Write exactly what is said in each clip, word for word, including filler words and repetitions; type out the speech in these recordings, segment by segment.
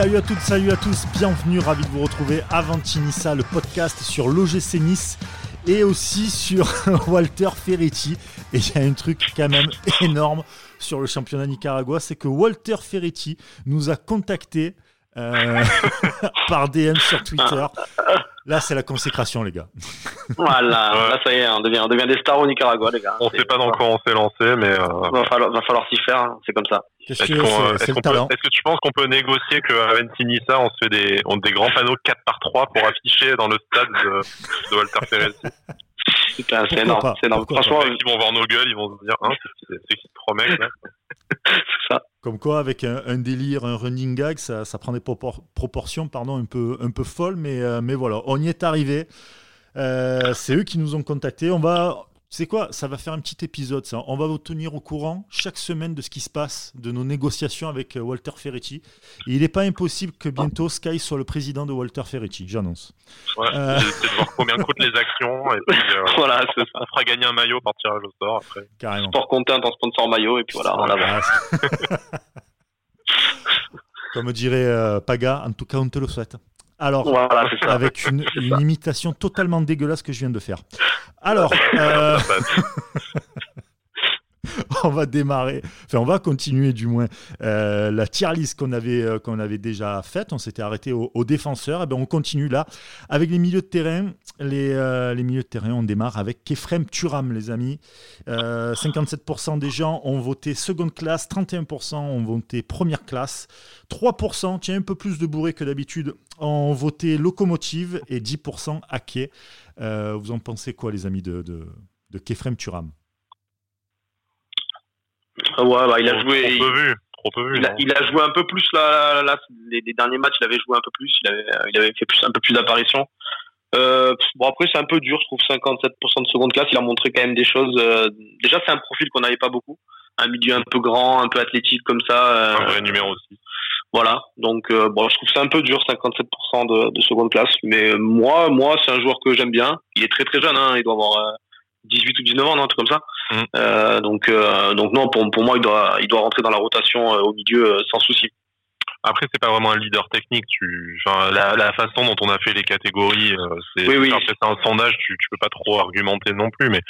Salut à toutes, salut à tous, bienvenue, ravi de vous retrouver à Aventi Nissa, le podcast sur l'O G C Nice et aussi sur Walter Ferretti. Et il y a un truc quand même énorme sur le championnat Nicaragua, c'est que Walter Ferretti nous a contactés euh, par D M sur Twitter. Là, c'est la consécration, les gars. Voilà, ouais. Là, ça y est, on devient, on devient des stars au Nicaragua, les gars. On ne sait pas dans quoi on s'est lancé, mais... Euh... Il va falloir, va falloir s'y faire, hein. C'est comme ça. Est-ce, que, qu'on, est-ce, qu'on peut, est-ce que tu penses qu'on peut négocier qu'Aventi Nissa, on se fait des, on, des grands panneaux quatre par trois pour afficher dans le stade de, de Walter Ferretti? Putain, c'est énorme, pas, c'est énorme. Franchement, ils vont voir nos gueules, ils vont se dire, hein, c'est, c'est qui te promet, là. C'est ça. Comme quoi, avec un, un délire, un running gag, ça, ça prend des propor- proportions pardon, un, peu, un peu folles, mais, euh, mais voilà, on y est arrivé. Euh, c'est eux qui nous ont contactés. On va, c'est quoi ? Ça va faire un petit épisode, ça. On va vous tenir au courant chaque semaine de ce qui se passe, de nos négociations avec Walter Ferretti. Et il n'est pas impossible que bientôt Sky soit le président de Walter Ferretti, j'annonce. Voilà, euh... c'est de voir combien coûtent les actions. Et puis, euh, voilà, c'est ça. On fera gagner un maillot par tirage au sort après. Carrément. Sport content en sponsor maillot, et puis voilà, on avance. Comme dirait euh, Paga, en tout cas, on te le souhaite. Alors, voilà, avec une, une imitation totalement dégueulasse que je viens de faire. Alors, euh, on va démarrer, enfin on va continuer du moins euh, la tier list qu'on avait, euh, qu'on avait déjà faite. On s'était arrêté aux au défenseurs, et bien on continue là avec les milieux de terrain. Les, euh, les milieux de terrain, on démarre avec Khéphren Thuram, les amis. Euh, cinquante-sept pour cent des gens ont voté seconde classe, trente et un pour cent ont voté première classe, trois pour cent, tiens un peu plus de bourrés que d'habitude, ont voté locomotive et dix pour cent hacké. Euh, vous en pensez quoi, les amis, de, de, de Khéphren Thuram? Ouais, bah, il a trop, joué. Trop peu vu. Trop peu vu il, a, il a joué un peu plus là, là, là les, les derniers matchs, il avait joué un peu plus. Il avait, il avait fait plus, un peu plus d'apparitions. Euh, bon, après, c'est un peu dur, je trouve. cinquante-sept pour cent de seconde classe, il a montré quand même des choses. Euh, déjà, c'est un profil qu'on n'avait pas beaucoup. Un milieu un peu grand, un peu athlétique comme ça. Euh, un vrai numéro aussi. Voilà. Donc, euh, bon, je trouve que c'est un peu dur, cinquante-sept pour cent de, de seconde classe. Mais moi, moi, c'est un joueur que j'aime bien. Il est très très jeune, hein. Il doit avoir. Euh, dix-huit ou dix-neuf ans, non, un truc comme ça. Mmh. Euh, donc, euh, donc non, pour, pour moi, il doit, il doit rentrer dans la rotation euh, au milieu euh, sans souci. Après, c'est pas vraiment un leader technique. Tu, enfin, la, la façon dont on a fait les catégories, euh, c'est oui, oui. C'est un sondage. Tu, tu peux pas trop argumenter non plus, mais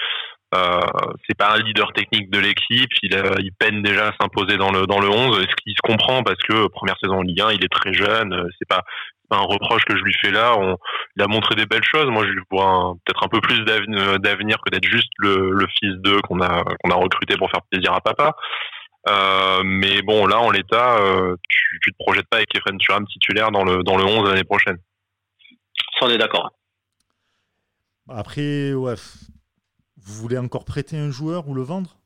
euh, c'est pas un leader technique de l'équipe. Il, euh, il peine déjà à s'imposer dans le dans le onze. Ce qui se comprend parce que première saison en Ligue un, il est très jeune. C'est pas un reproche que je lui fais là. On, il a montré des belles choses. Moi, je lui vois un, peut-être un peu plus d'avenir, d'avenir que d'être juste le, le fils d'eux qu'on a, qu'on a recruté pour faire plaisir à papa. Euh, mais bon, là, en l'état, euh, tu, tu te projettes pas avec Khéphren Thuram titulaire dans le, dans le onze l'année prochaine. Ça, on est d'accord. Après, ouais. Vous voulez encore prêter un joueur ou le vendre ?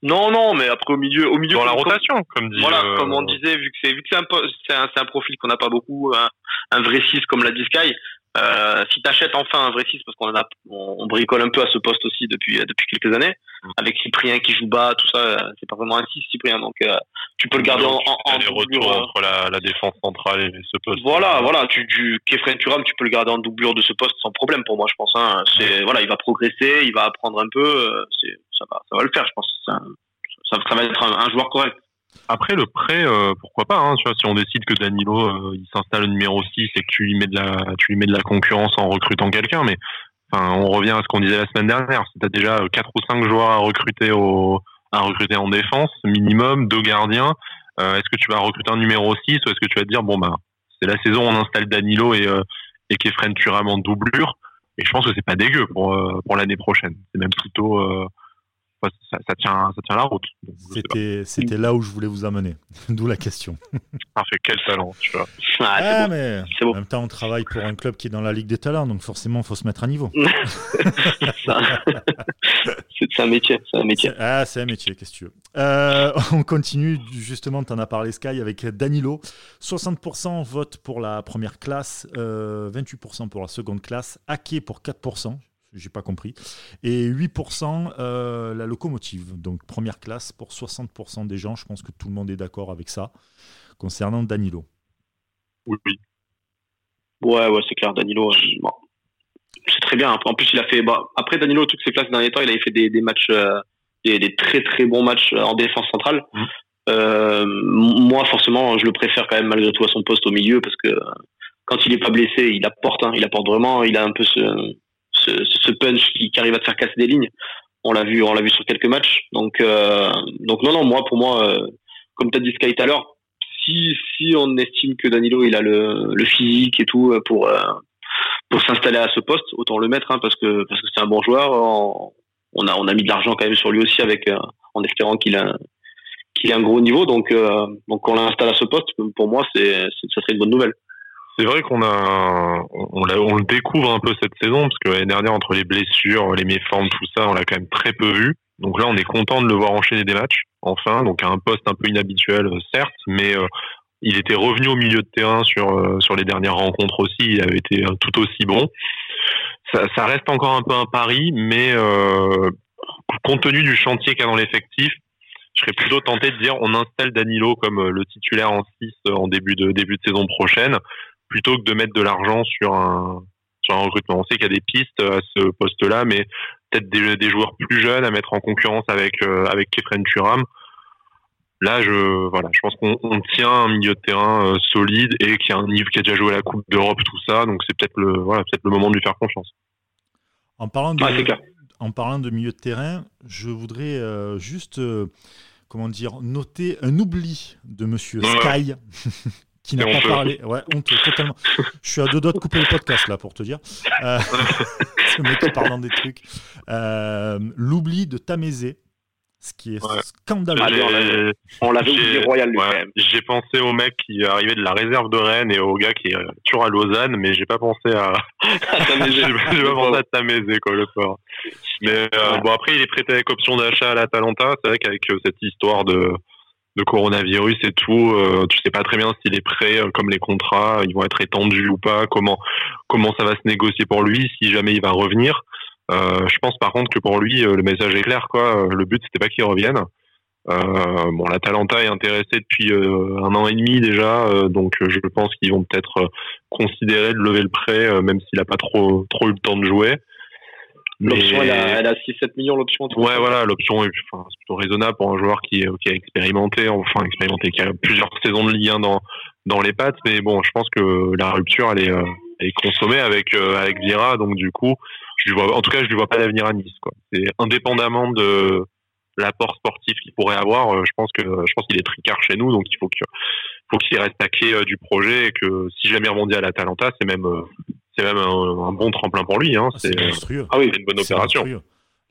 Non, non, mais après au milieu, au milieu dans la rotation, comme, comme dit. Voilà, euh... comme on disait, vu que c'est, vu que c'est un, c'est un, c'est un profil qu'on n'a pas beaucoup, un, un vrai six comme l'a dit Sky. Euh, si t'achètes enfin un vrai six, parce qu'on en a, on, on bricole un peu à ce poste aussi depuis depuis quelques années, mmh. avec Cyprien qui joue bas, tout ça, c'est pas vraiment un six Cyprien, donc euh, tu peux le garder donc, en, en, en doublure entre la, la défense centrale et ce poste. Voilà, voilà, tu, du Khéphren Thuram, tu peux le garder en doublure de ce poste sans problème pour moi, je pense. Hein, c'est, mmh. voilà, il va progresser, il va apprendre un peu, c'est. Ça va, ça va le faire, je pense. Ça, ça, ça va être un, un joueur correct. Après, le prêt, euh, pourquoi pas, hein, tu vois, si on décide que Danilo, euh, il s'installe au numéro six et que tu lui mets de la, tu lui mets de la concurrence en recrutant quelqu'un, mais enfin, on revient à ce qu'on disait la semaine dernière. Si tu as déjà quatre ou cinq joueurs à recruter, au, à recruter en défense, minimum, deux gardiens, euh, est-ce que tu vas recruter un numéro six ou est-ce que tu vas te dire, bon, bah, c'est la saison, on installe Danilo et, euh, et Khéphren Thuram en doublure, et je pense que c'est pas dégueu pour, euh, pour l'année prochaine. C'est même plutôt. Euh, Ça, ça, ça, tient, ça tient la route. Donc, c'était, c'était là où je voulais vous amener, d'où la question. Parfait, quel talent, tu vois. Ah, ah, c'est mais c'est en même temps, on travaille pour un club qui est dans la Ligue des Talents, donc forcément, il faut se mettre à niveau. c'est, un... c'est un métier. C'est un métier. C'est... Ah, c'est un métier, qu'est-ce que tu veux. Euh, on continue, justement, tu en as parlé, Sky, avec Danilo. soixante pour cent votent pour la première classe, euh, vingt-huit pour cent pour la seconde classe, hacké pour quatre pour cent. J'ai pas compris. Et huit pour cent euh, la locomotive. Donc première classe pour soixante pour cent des gens. Je pense que tout le monde est d'accord avec ça. Concernant Danilo. Oui, oui. Ouais, ouais, c'est clair. Danilo, bon, c'est très bien. En plus, il a fait. Bah, après, Danilo, toutes ses classes ces derniers temps, il avait fait des, des matchs, euh, des, des très très bons matchs en défense centrale. Mmh. Euh, moi, forcément, je le préfère quand même malgré tout à son poste au milieu, parce que quand il n'est pas blessé, il apporte, hein, il apporte vraiment. Il a un peu ce, ce, ce punch qui, qui arrive à te faire casser des lignes. On l'a vu, on l'a vu sur quelques matchs. Donc, euh, donc non, non, moi, pour moi, euh, comme tu as dit Sky tout à l'heure, si, si on estime que Danilo, il a le, le physique et tout pour euh, pour s'installer à ce poste, autant le mettre, hein, parce que parce que c'est un bon joueur. On, on a on a mis de l'argent quand même sur lui aussi, avec euh, en espérant qu'il a qu'il a un gros niveau. Donc euh, donc on l'installe à ce poste. Pour moi, c'est, c'est ça serait une bonne nouvelle. C'est vrai qu'on a, on, l'a, on le découvre un peu cette saison, parce que l'année dernière, entre les blessures, les méformes, tout ça, on l'a quand même très peu vu. Donc là, on est content de le voir enchaîner des matchs, enfin, donc à un poste un peu inhabituel, certes, mais euh, il était revenu au milieu de terrain sur, euh, sur les dernières rencontres aussi, il avait été euh, tout aussi bon. Ça, ça reste encore un peu un pari, mais euh, compte tenu du chantier qu'il y a dans l'effectif, je serais plutôt tenté de dire on installe Danilo comme euh, le titulaire en six euh, en début de, début de saison prochaine, plutôt que de mettre de l'argent sur un, sur un recrutement. On sait qu'il y a des pistes à ce poste-là, mais peut-être des, des joueurs plus jeunes à mettre en concurrence avec, euh, avec Khéphren Thuram. Là, je, voilà, je pense qu'on on tient un milieu de terrain euh, solide et qui a un niveau qui a déjà joué à la Coupe d'Europe, tout ça. Donc c'est peut-être le, voilà, peut-être le moment de lui faire confiance. En parlant de, ah, en parlant de milieu de terrain, je voudrais euh, juste, euh, comment dire, noter un oubli de Monsieur ouais. Sky. Qui n'a pas parlé. Ouais, honteux, totalement. Je suis à deux doigts de couper le podcast, là, pour te dire. Euh, ce mec qui parle dans des trucs. Euh, l'oubli de Tamézé, ce qui est ouais. scandaleux. Allez, on l'avait oublié royal, lui, ouais. quand même. J'ai pensé au mec qui arrivait de la réserve de Rennes et au gars qui est toujours à Lausanne, mais j'ai pas pensé à, à Tamézé. j'ai pas, j'ai pas pensé à Tamézé, quoi, le corps. Mais euh, voilà. Bon, après, il est prêté avec option d'achat à l'Atalanta. C'est vrai qu'avec euh, cette histoire de. Le coronavirus et tout, euh, tu sais pas très bien s'il est prêt, euh, comme les contrats, ils vont être étendus ou pas, comment comment ça va se négocier pour lui, si jamais il va revenir. Euh, je pense par contre que pour lui, euh, le message est clair, quoi. Le but, c'était pas qu'il revienne. Euh, bon, l'Atalanta est intéressée depuis euh, un an et demi déjà, euh, donc je pense qu'ils vont peut-être euh, considérer de lever le prêt, euh, même s'il a pas trop trop eu le temps de jouer. L'option, mais... elle a, elle a six à sept millions, l'option. En tout ouais, cas. Voilà, l'option est enfin, c'est plutôt raisonnable pour un joueur qui, qui a expérimenté, enfin, expérimenté, qui a plusieurs saisons de Ligue un dans, dans les pattes. Mais bon, je pense que la rupture, elle est, elle est consommée avec, avec Vieira. Donc, du coup, je vois, en tout cas, je lui vois pas d'avenir à Nice, quoi. C'est indépendamment de l'apport sportif qu'il pourrait avoir. Je pense que, je pense qu'il est tricard chez nous. Donc, il faut que, faut qu'il reste taqué du projet et que si jamais rebondit à l'Atalanta, c'est même, c'est même un, un bon tremplin pour lui. Hein. Ah, c'est, c'est monstrueux. Ah oui, c'est une bonne opération.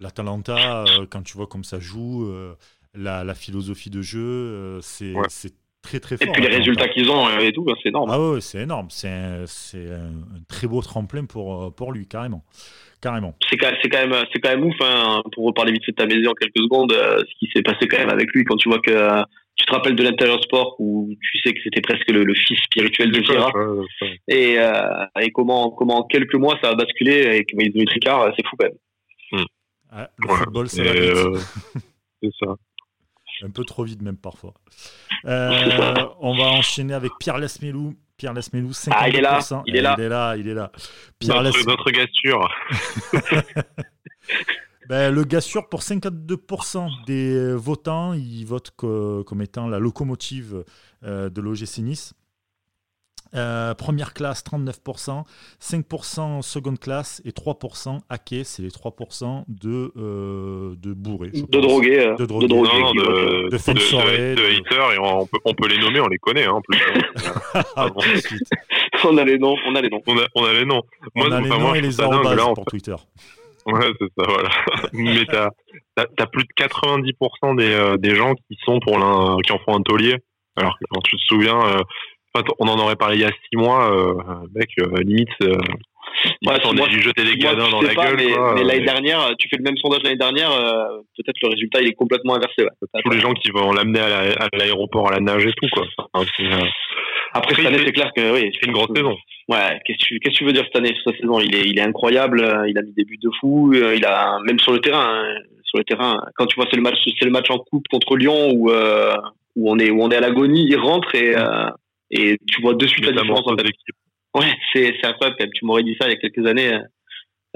L'Atalanta, euh, quand tu vois comme ça joue, euh, la, la philosophie de jeu, euh, c'est, ouais. c'est très très fort. Et puis les résultats qu'ils ont et tout, c'est énorme. Ah oui, c'est énorme. C'est un, c'est un très beau tremplin pour, pour lui, carrément. carrément. C'est, c'est, quand même, c'est quand même ouf, hein, pour reparler vite de Tamézé en quelques secondes, euh, ce qui s'est passé quand même avec lui, quand tu vois que euh, tu te rappelles de l'intérieur sport où tu sais que c'était presque le, le fils spirituel de Vieira, et, euh, et comment, comment en quelques mois ça a basculé et qu'ils ont eu tricard, c'est fou quand même. Mmh. Ah, le ouais, football, ça va vite. Euh, c'est ça. Un peu trop vite même parfois. Euh, on va enchaîner avec Pierre Lasmélou. Pierre Lasmélou, cinquante pour cent. Ah, il est là, il est là. Il est là, il est là. Pierre notre, notre gars sûr. Ben, le gars sûr, pour cinquante-deux pour cent des votants, il vote que, comme étant la locomotive euh, de l'O G C Nice. Euh, première classe, trente-neuf pour cent, cinq pour cent seconde classe et trois pour cent hackés. C'est les trois pour cent de, euh, de bourrés. De drogués. De drogués. De, drogués non, qui, de, de, fin de, de soirée. De, de, de haters, et on peut, on peut les nommer, on les connaît. Hein, en plus. Ah, bon. On a les noms. On a les noms. On a, on a les noms. Moi, on a les noms et les arrobas pour fait... Twitter. Ouais, c'est ça, voilà. Mais t'as, t'as, t'as plus de quatre-vingt-dix pour cent des, euh, des gens qui sont pour l'un, qui en font un taulier. Alors, quand tu te souviens, euh, on en aurait parlé il y a six mois, euh, mec, euh, limite, euh, il ouais, s'en est jeté des gadins dans la pas, gueule. Mais, quoi, mais l'année mais... dernière, tu fais le même sondage l'année dernière, euh, peut-être le résultat, il est complètement inversé. Ouais. Tous les gens qui vont l'amener à, la, à l'aéroport, à la nage et tout, quoi. Enfin, c'est, euh... Après, cette année, c'est clair que oui. C'est une grosse saison. Ouais, qu'est-ce que tu, qu'est-ce que tu veux dire cette année, cette saison? Il est, il est incroyable. Il a mis des buts de fou. Il a même sur le terrain, hein, sur le terrain. Quand tu vois, c'est le match, c'est le match en coupe contre Lyon où euh, où on est, où on est à l'agonie. Il rentre et euh, et tu vois de suite la différence. En fait. Ouais, c'est c'est incroyable. Tu m'aurais dit ça il y a quelques années.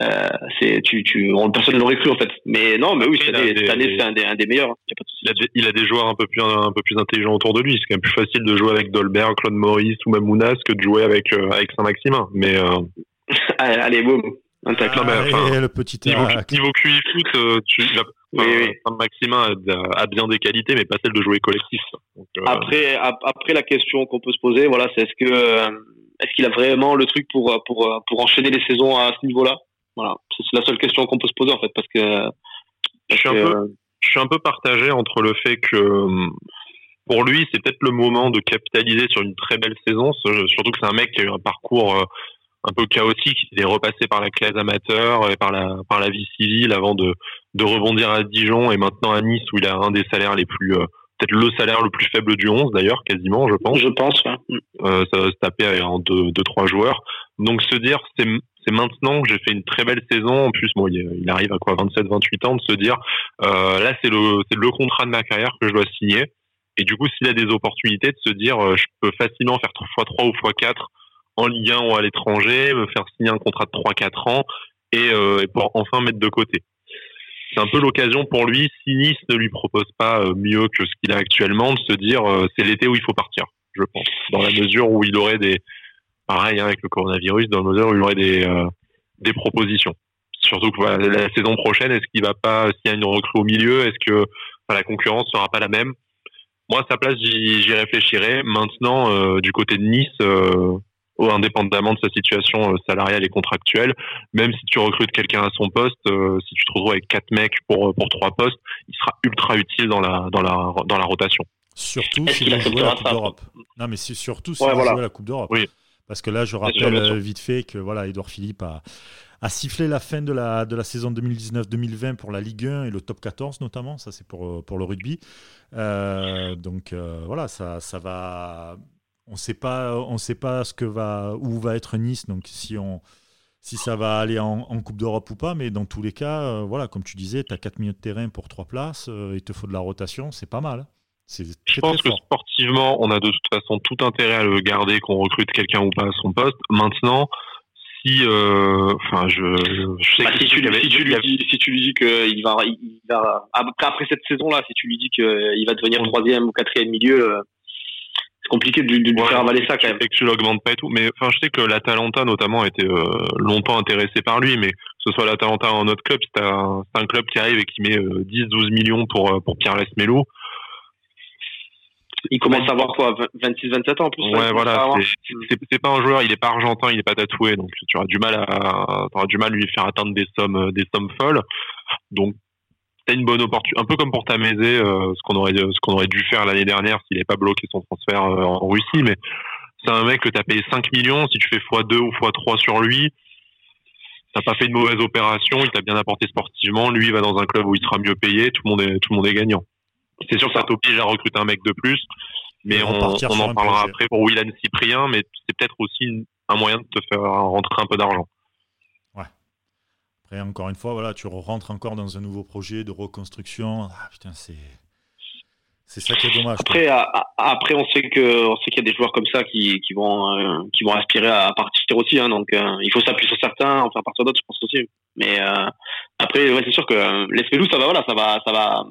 Euh, c'est, tu, tu, on, personne ne l'aurait cru en fait. Mais non, mais oui, cette année, des, cette année c'est un des, un des meilleurs. Il a, pas de il, a des, il a des joueurs un peu plus, un, un peu plus intelligents autour de lui. C'est quand même plus facile de jouer avec Dolberg, Claude-Maurice ou même Ounas que de jouer avec, euh, avec Saint-Maximin. Mais euh... allez, boum, un tacle. Ah, mais, enfin, le petit niveau, niveau Q I foot, tu vas. Oui, oui. Saint-Maximin a bien des qualités, mais pas celle de jouer collectif. Donc, euh... après, ap, après la question qu'on peut se poser, voilà, c'est est-ce que euh, est-ce qu'il a vraiment le truc pour pour pour enchaîner les saisons à ce niveau-là? Voilà, c'est la seule question qu'on peut se poser en fait, parce que parce je suis un que, peu, euh... je suis un peu partagé entre le fait que pour lui, c'est peut-être le moment de capitaliser sur une très belle saison, surtout que c'est un mec qui a eu un parcours euh, un peu chaotique, il est repassé par la classe amateur et par la par la vie civile avant de de rebondir à Dijon et maintenant à Nice où il a un des salaires les plus euh, peut-être le salaire le plus faible du onze d'ailleurs quasiment, je pense. Je pense. Ouais. Euh, ça va se taper en deux deux trois joueurs. Donc se dire c'est c'est maintenant que j'ai fait une très belle saison, en plus bon il, il arrive à quoi vingt-sept vingt-huit ans, de se dire euh, là c'est le c'est le contrat de ma carrière que je dois signer et du coup s'il a des opportunités de se dire euh, je peux facilement faire fois trois ou fois quatre en Ligue un ou à l'étranger, me faire signer un contrat de trois quatre ans et, euh, et pour enfin mettre de côté. C'est un peu l'occasion pour lui, si Nice ne lui propose pas mieux que ce qu'il a actuellement, de se dire euh, c'est l'été où il faut partir, je pense. Dans la mesure où il aurait des... Pareil hein, avec le coronavirus, dans la mesure où il aurait des, euh, des propositions. Surtout que voilà, la saison prochaine, est-ce qu'il va pas... S'il y a une recrue au milieu, est-ce que enfin, la concurrence sera pas la même? Moi, à sa place, j'y, j'y réfléchirai. Maintenant, euh, du côté de Nice... Euh, indépendamment de sa situation salariale et contractuelle, même si tu recrutes quelqu'un à son poste, euh, si tu te retrouves avec quatre mecs pour pour trois postes, il sera ultra utile dans la dans la dans la rotation. Surtout s'il joue la Coupe d'Europe. Non mais c'est surtout s'il ouais, voilà. joue la Coupe d'Europe. Oui. Parce que là, je rappelle bien sûr, bien sûr. vite fait que voilà, Édouard Philippe a, a sifflé la fin de la, de la saison deux mille dix-neuf deux mille vingt pour la Ligue un et le top quatorze notamment. Ça, c'est pour pour le rugby. Euh, donc euh, voilà, ça ça va. On sait pas, on sait pas ce que va, où va être Nice, donc si, on, si ça va aller en, en Coupe d'Europe ou pas, mais dans tous les cas, euh, voilà, comme tu disais, tu as quatre milieux de terrain pour trois places, euh, il te faut de la rotation, c'est pas mal. C'est très, Je pense très fort. Que sportivement, on a de toute façon tout intérêt à le garder, qu'on recrute quelqu'un ou pas à son poste. Maintenant, si, euh, enfin, je, je sais bah, que si, si, tu, si, tu lui dis, si tu lui dis qu'il va, il va après, après cette saison-là, si tu lui dis qu'il va devenir troisième ou quatrième milieu. Euh, compliqué de lui ouais, faire avaler ça quand même. Et que tu l'augmentes pas et tout. Mais enfin, je sais que l'Atalanta notamment a été euh, longtemps intéressée par lui, mais que ce soit l'Atalanta en notre club, c'est un, c'est un club qui arrive et qui met euh, dix douze millions pour, pour Pierre Lesmelou. Il commence à avoir quoi, vingt-six vingt-sept ans en plus. Ouais, ça, voilà. C'est, c'est, c'est pas un joueur, il est pas argentin, il est pas tatoué, donc tu auras du mal à, tu auras du mal à lui faire atteindre des sommes, des sommes folles. Donc, t'as une bonne opportunité, un peu comme pour Tamézé, euh, ce qu'on aurait ce qu'on aurait dû faire l'année dernière s'il n'avait pas bloqué son transfert euh, en Russie. Mais c'est un mec que t'as payé cinq millions, si tu fais fois deux ou fois trois sur lui, t'as pas fait une mauvaise opération, il t'a bien apporté sportivement, lui il va dans un club où il sera mieux payé, tout le monde est tout le monde est gagnant. C'est sûr que ça t'oblige à recruter un mec de plus, mais on, on, on en parlera après pour Wylan Cyprien, mais c'est peut-être aussi un moyen de te faire rentrer un peu d'argent. Et encore une fois, voilà, tu rentres encore dans un nouveau projet de reconstruction. Ah, putain, c'est... c'est ça qui est dommage. Après, à, après on sait que, on sait qu'il y a des joueurs comme ça qui, qui, vont, euh, qui vont aspirer à partir aussi. Hein, donc, euh, il faut s'appuyer sur certains, enfin partir d'autres, je pense aussi. Mais euh, après, ouais, c'est sûr que euh, l'Espelou, ça va, voilà, ça va, ça va,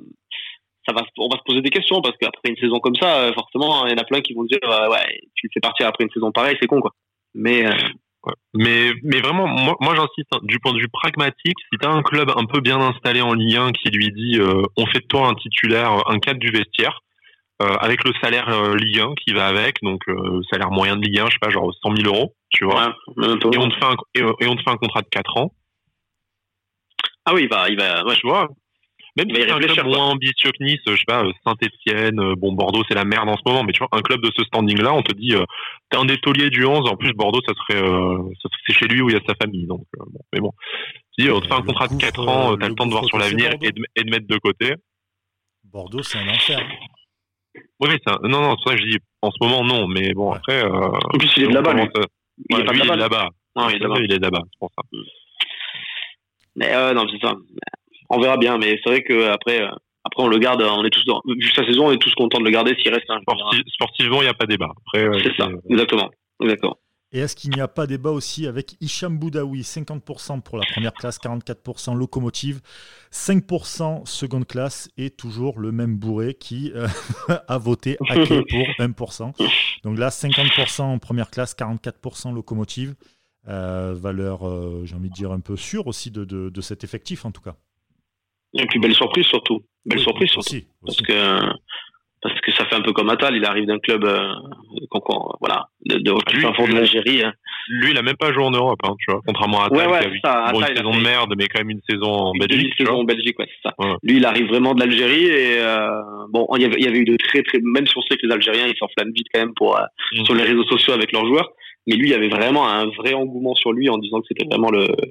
ça va, on va se poser des questions parce qu'après une saison comme ça, euh, forcément, il y en a plein qui vont dire, euh, ouais, tu le fais partir après une saison pareille, c'est con, quoi. Mais euh, Ouais. Mais, mais vraiment, moi, moi j'insiste, hein, du point de vue pragmatique, si t'as un club un peu bien installé en Ligue un qui lui dit euh, on fait de toi un titulaire, un cadre du vestiaire, euh, avec le salaire euh, Ligue un qui va avec, donc euh, salaire moyen de Ligue un, je sais pas, genre cent mille euros, tu vois, ouais, et, on te fait un, et, et on te fait un contrat de quatre ans. Ah oui, bah, il va, ouais, tu vois, même il si c'est un club moins pas. ambitieux que Nice, je sais pas, Saint-Etienne, bon, Bordeaux, c'est la merde en ce moment, mais tu vois, un club de ce standing-là, on te dit, euh, t'es un des tauliers du onze, en plus, Bordeaux, ça serait, euh, ça serait, c'est chez lui où il y a sa famille, donc, euh, bon, mais bon. Si, on te fait un contrat de quatre ans, t'as le temps de voir sur l'avenir et de, et de mettre de côté. Bordeaux, c'est un enfer. Oui, mais c'est un, non, non, c'est ça que je dis, en ce moment, non, mais bon, après, euh. En plus, il est de là-bas, lui. Il est de là-bas. Il est de là-bas, c'est pour ça. Mais, euh, non, c'est ça. On verra bien, mais c'est vrai qu'après, euh, après on le garde, on est tous dans, vu sa saison, on est tous contents de le garder s'il reste. Hein, Sporti- sportivement, il n'y a pas débat. Après, euh, c'est, c'est ça, exactement. exactement. Et est-ce qu'il n'y a pas débat aussi avec Hicham Boudaoui, cinquante pour cent pour la première classe, quarante-quatre pour cent locomotive, cinq pour cent seconde classe et toujours le même bourré qui euh, a voté hacké pour un pour cent. Donc là, cinquante pour cent en première classe, quarante-quatre pour cent locomotive. Euh, valeur, euh, j'ai envie de dire, un peu sûre aussi de, de, de cet effectif en tout cas. Et puis belle surprise surtout. Belle oui, surprise surtout. Aussi, aussi. Parce que... Parce que ça fait un peu comme Atal, il arrive d'un club euh, voilà, de, de, lui, de, lui, de l'Algérie. Hein. Lui, il n'a même pas joué en Europe, hein, tu vois, contrairement à Atal, ouais, ouais, qui a eu ça, bon, Atal, une saison fait... de merde, mais quand même une saison en Belgique. Une saison en Belgique, ouais, c'est ça. Ouais. Lui, il arrive vraiment de l'Algérie et euh, bon, il y, avait, il y avait eu de très, très. Même si on sait que les Algériens, ils s'enflamment vite quand même pour, euh, mmh. sur les réseaux sociaux avec leurs joueurs, mais lui, il y avait vraiment un vrai engouement sur lui en disant que c'était vraiment le. le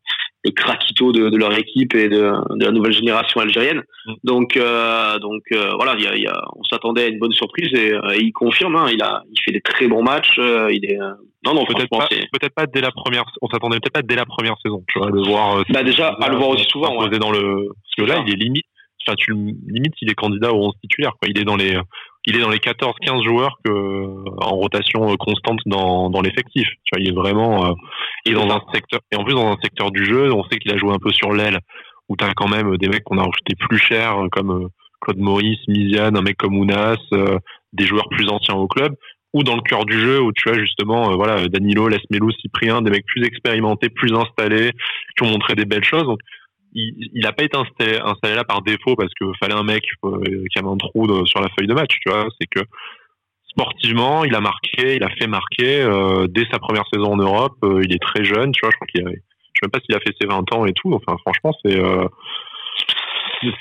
craquito de, de leur équipe et de, de la nouvelle génération algérienne. Donc, euh, donc euh, voilà, y a, y a, on s'attendait à une bonne surprise et, euh, et il confirme. Hein, il a, il fait des très bons matchs. Euh, il est euh, non, non, peut-être pas, peut-être pas dès la première. On s'attendait peut-être pas dès la première saison. Tu vois, de voir. Euh, bah déjà, à le voir aussi souvent. On ouais. dans le parce que là, il est limite. Enfin, tu limite, il est candidat au onze titulaire. Quoi. Il est dans les, il est dans les quatorze quinze joueurs que en rotation constante dans dans l'effectif. Tu vois, il est vraiment. Euh, Et dans un secteur, et en plus dans un secteur du jeu, on sait qu'il a joué un peu sur l'aile, où t'as quand même des mecs qu'on a acheté plus cher, comme Claude-Maurice, Myziane, un mec comme Ounas, euh, des joueurs plus anciens au club, ou dans le cœur du jeu, où tu as justement, euh, voilà, Danilo, Lesmelo, Cyprien, des mecs plus expérimentés, plus installés, qui ont montré des belles choses. Donc, il n'a pas été installé, installé là par défaut, parce qu'il fallait un mec euh, qui avait un trou de, sur la feuille de match, tu vois, c'est que, sportivement, il a marqué, il a fait marquer euh, dès sa première saison en Europe. Euh, il est très jeune, tu vois. Je crois qu'il a, je sais même pas s'il a fait ses vingt ans et tout. Enfin, franchement, c'est, euh,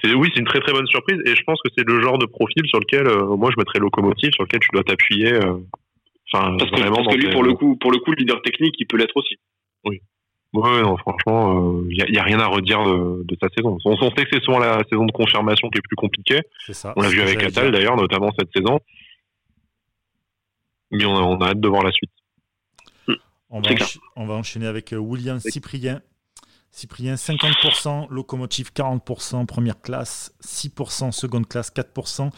c'est, oui, c'est une très très bonne surprise. Et je pense que c'est le genre de profil sur lequel, euh, moi, je mettrais Locomotive, sur lequel tu dois t'appuyer. Euh, enfin, parce que, parce que lui, tes... pour le coup, pour le coup, le leader technique, il peut l'être aussi. Oui. Ouais, non, franchement, il euh, n'y a, a rien à redire de, de sa saison. On sait que c'est souvent la saison de confirmation qui est plus compliquée. C'est ça. On l'a vu avec Atal d'ailleurs, notamment cette saison. Mais on a, on a hâte de voir la suite. On va, encha- on va enchaîner avec Wylan Cyprien. Cyprien, cinquante pour cent, Locomotive quarante pour cent, première classe, six pour cent, seconde classe, quatre pour cent.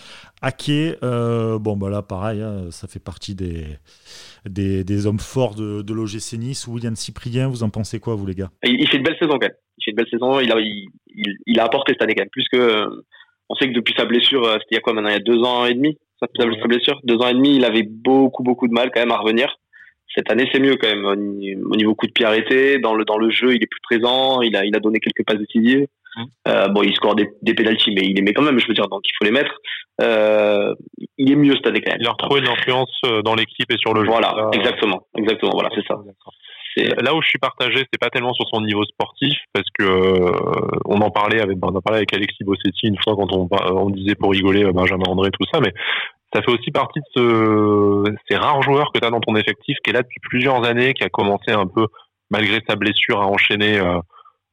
Hacké, euh, bon, bah là, pareil, hein, ça fait partie des, des, des hommes forts de, de l'O G C Nice. Wylan Cyprien, vous en pensez quoi, vous, les gars ? Il, il fait une belle saison, quand même. Il fait une belle saison. Il a, il, il, il a apporté cette année, quand même. Plus que, on sait que depuis sa blessure, c'était il y a quoi maintenant ? Il y a deux ans et demi ? Sa blessure, deux ans et demi, il avait beaucoup beaucoup de mal quand même à revenir. Cette année, c'est mieux quand même au niveau coup de pied arrêté. Dans le dans le jeu, il est plus présent. Il a il a donné quelques passes décisives. Mmh. Euh, bon, il score des, des pénaltys, mais il les met quand même. Je veux dire, donc il faut les mettre. Euh, il est mieux cette année quand même. Il a retrouvé de l'influence dans l'équipe et sur le jeu. Voilà, euh... exactement, exactement. Voilà, c'est ça. C'est... Là où je suis partagé, c'est pas tellement sur son niveau sportif, parce que euh, on en parlait avec, on en parlait avec Alexis Bossetti une fois quand on, on disait pour rigoler Benjamin André tout ça, mais ça fait aussi partie de ce, ces rares joueurs que t'as dans ton effectif, qui est là depuis plusieurs années, qui a commencé un peu malgré sa blessure à enchaîner euh,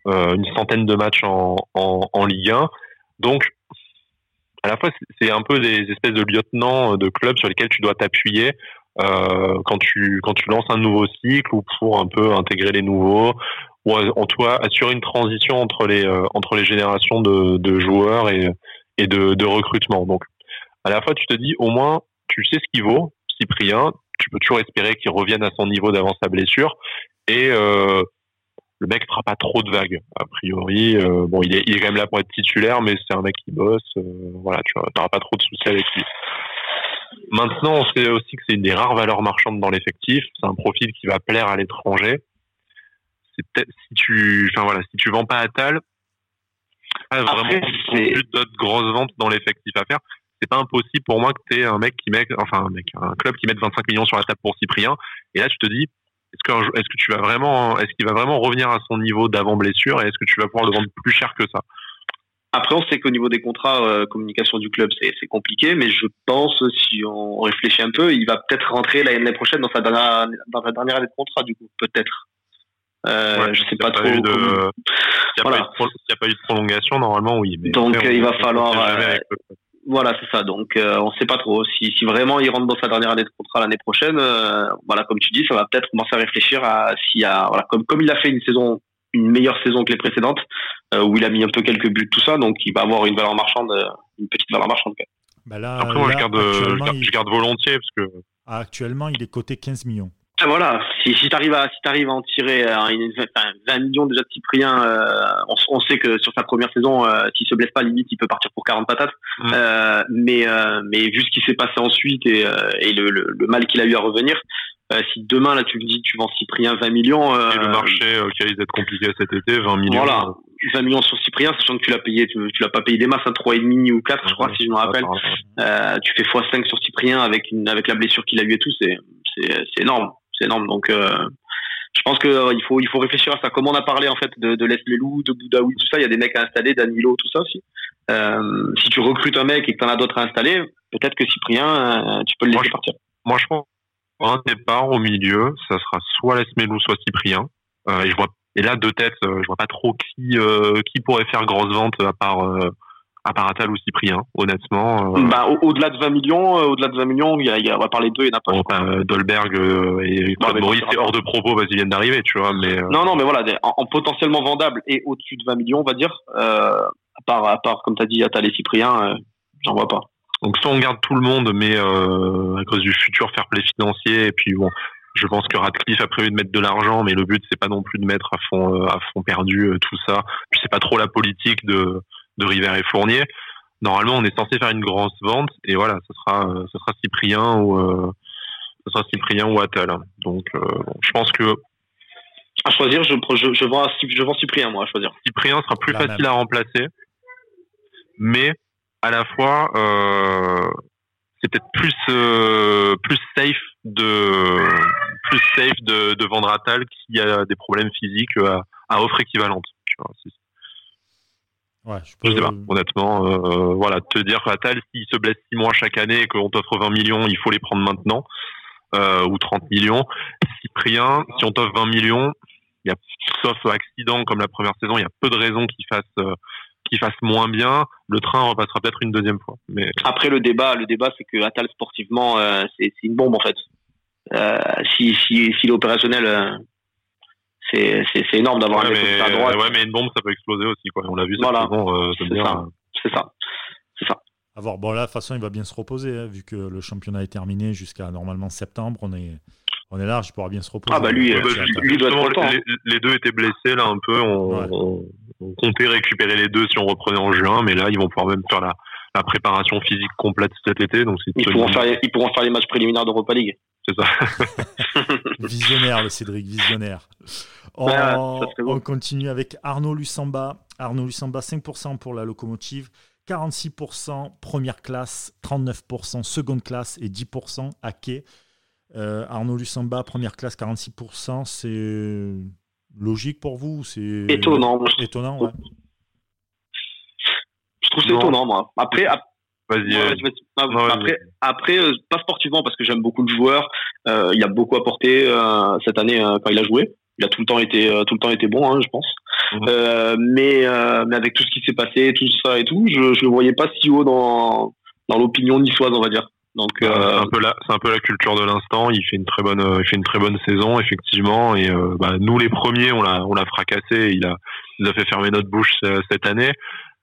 euh, une centaine de matchs en, en, en Ligue un. Donc à la fois c'est un peu des espèces de lieutenants de clubs sur lesquels tu dois t'appuyer. Euh, quand tu quand tu lances un nouveau cycle ou pour un peu intégrer les nouveaux ou en toi assurer une transition entre les euh, entre les générations de de joueurs et et de de recrutement. Donc à la fois tu te dis au moins tu sais ce qu'il vaut Cyprien, tu peux toujours espérer qu'il revienne à son niveau d'avant sa blessure et euh, le mec fera pas trop de vagues a priori. Euh, bon il est il est quand même là pour être titulaire mais c'est un mec qui bosse, euh, voilà, tu n'auras pas trop de soucis avec lui. Maintenant, on sait aussi que c'est une des rares valeurs marchandes dans l'effectif. C'est un profil qui va plaire à l'étranger. C'est peut-être, si tu, enfin voilà, si tu vends pas Atal, pas vraiment plus d'autres grosses ventes dans l'effectif à faire. C'est pas impossible pour moi que t'aies un mec qui mette, enfin un mec, un club qui mette vingt-cinq millions sur la table pour Cyprien. Et là, tu te dis, est-ce que, est-ce que tu vas vraiment, est-ce qu'il va vraiment revenir à son niveau d'avant blessure et est-ce que tu vas pouvoir le vendre plus cher que ça? Après, on sait qu'au niveau des contrats, euh, communication du club, c'est, c'est compliqué, mais je pense, si on réfléchit un peu, il va peut-être rentrer l'année prochaine dans sa dernière, dans sa dernière année de contrat, du coup, peut-être. Euh, ouais, je sais pas, pas trop. De... Comme... Il n'y a, voilà. pro... a pas eu de prolongation, normalement, oui. Mais donc, après, on... il va falloir. Euh... Voilà, c'est ça. Donc, euh, on sait pas trop. Si, si vraiment il rentre dans sa dernière année de contrat l'année prochaine, euh, voilà, comme tu dis, ça va peut-être commencer à réfléchir à s'il y a, voilà, comme, comme il a fait une saison, une meilleure saison que les précédentes, euh, où il a mis un peu quelques buts, tout ça, donc il va avoir une valeur marchande, euh, une petite valeur marchande. Bah là, après, moi, là, je, garde, je, garde, il... je garde volontiers, parce que... Ah, actuellement, il est coté quinze millions. Voilà, si, si tu arrives à, si t'arrives à en tirer euh, une, enfin, vingt millions déjà de Cyprien, euh, on, on sait que sur sa première saison, euh, s'il se blesse pas, limite, il peut partir pour quarante patates. Mmh. Euh, mais, euh, mais vu ce qui s'est passé ensuite et, euh, et le, le, le mal qu'il a eu à revenir, euh, si demain, là, tu me dis tu vends Cyprien vingt millions... Euh, et le marché auquel okay, il va être compliqué cet été, vingt millions... Voilà. Euh... vingt millions sur Cyprien, sachant que tu l'as payé, tu, tu l'as pas payé des masses, hein, trois virgule cinq ou quatre, je crois, si je me rappelle. Euh, tu fais fois cinq sur Cyprien avec une, avec la blessure qu'il a eu et tout, c'est, c'est, c'est énorme. C'est énorme. Donc, euh, je pense que euh, il faut, il faut réfléchir à ça. Comme on a parlé, en fait, de, de Leslie Lou, de Boudaoui, tout ça, il y a des mecs à installer, Danilo, tout ça aussi. Euh, si tu recrutes un mec et que t'en as d'autres à installer, peut-être que Cyprien, euh, tu peux le laisser moi, partir. Je, moi, je pense, un départ au milieu, ça sera soit Leslie Lou, soit Cyprien. Euh, et je vois Et là, de tête, euh, je vois pas trop qui euh, qui pourrait faire grosse vente à part euh, à part Atal ou Cyprien, honnêtement. Euh... Bah, au- au-delà de vingt millions, euh, au-delà de vingt millions, y a, y a, on va parler d'eux, il n'y en a pas. Bon, ben, Dolberg euh, et Claude-Maurice, c'est hors de propos parce qu'ils viennent d'arriver, tu vois. Mais euh... non, non, mais voilà, en, en potentiellement vendable et au-dessus de vingt millions, on va dire. Euh, à part, à part, comme t'as dit, Atal et Cyprien, euh, j'en vois pas. Donc soit on garde tout le monde, mais euh, à cause du futur fair play financier, et puis bon. Je pense que Ratcliffe a prévu de mettre de l'argent, mais le but c'est pas non plus de mettre à fond à fond perdu tout ça. Puis c'est pas trop la politique de de River et Fournier. Normalement, on est censé faire une grosse vente et voilà, ce sera ce sera Cyprien ou euh, ce sera Cyprien ou Attal. Donc euh, bon, je pense que à choisir, je je je vends je vends Cyprien moi à choisir. Cyprien sera plus Là, facile même. à remplacer, mais à la fois euh, c'est peut-être plus euh, plus safe de plus safe de, de vendre Attal qui a des problèmes physiques à, à offre équivalente. Tu vois, ouais, je, peux... je sais pas, honnêtement, euh, voilà, te dire qu'Attal, s'il se blesse six mois chaque année et qu'on t'offre vingt millions, il faut les prendre maintenant, euh, ou trente millions. Cyprien, si on t'offre vingt millions, y a, sauf accident comme la première saison, il y a peu de raisons qu'il fasse... Euh, qu'il fasse moins bien, le train repassera peut-être une deuxième fois. Mais... Après, le débat, le débat, c'est que Attal, sportivement, euh, c'est, c'est une bombe, en fait. Euh, si, si, si l'opérationnel, euh, c'est, c'est, c'est énorme d'avoir ouais, un mec mais, à droite. Ouais, mais une bombe, ça peut exploser aussi, quoi. On l'a vu, cette voilà. saison, euh, c'est, bien, ça. Euh... c'est ça. C'est ça. À voir. Bon, là, de toute façon, il va bien se reposer, hein, vu que le championnat est terminé jusqu'à, normalement, septembre. On est... On est large, il pourra bien se reposer. Ah bah lui, euh, bah, lui doit être content. Les, les deux étaient blessés là un peu. On, ouais. on, on comptait récupérer les deux si on reprenait en juin, mais là ils vont pouvoir même faire la, la préparation physique complète cet été. Donc c'est ils, pourront faire, ils pourront faire les matchs préliminaires d'Europa League. C'est ça. Visionnaire le Cédric, visionnaire. On, bah, on bon. continue avec Arnaud Lussamba. Arnaud Lussamba, cinq pour cent pour la Locomotive, quarante-six pour cent première classe, trente-neuf pour cent seconde classe et dix pour cent à quai. Euh, Arnaud Lussamba, première classe, quarante-six pour cent, c'est logique pour vous? C'est étonnant. Étonnant, ouais. Je trouve c'est non. étonnant, moi. Après, ap... vas-y, ouais, vas-y, vas-y. Non, après, vas-y. après euh, pas sportivement, parce que j'aime beaucoup le joueur. Euh, il a beaucoup apporté euh, cette année euh, quand il a joué. Il a tout le temps été, euh, tout le temps été bon, hein, je pense. Mm-hmm. Euh, mais, euh, mais avec tout ce qui s'est passé, tout ça et tout, je ne le voyais pas si haut dans, dans l'opinion niçoise, on va dire. Donc euh, euh, c'est un peu la c'est un peu la culture de l'instant. Il fait une très bonne il fait une très bonne saison effectivement et euh, bah, nous les premiers on l'a on l'a fracassé. Il a il a fait fermer notre bouche euh, cette année.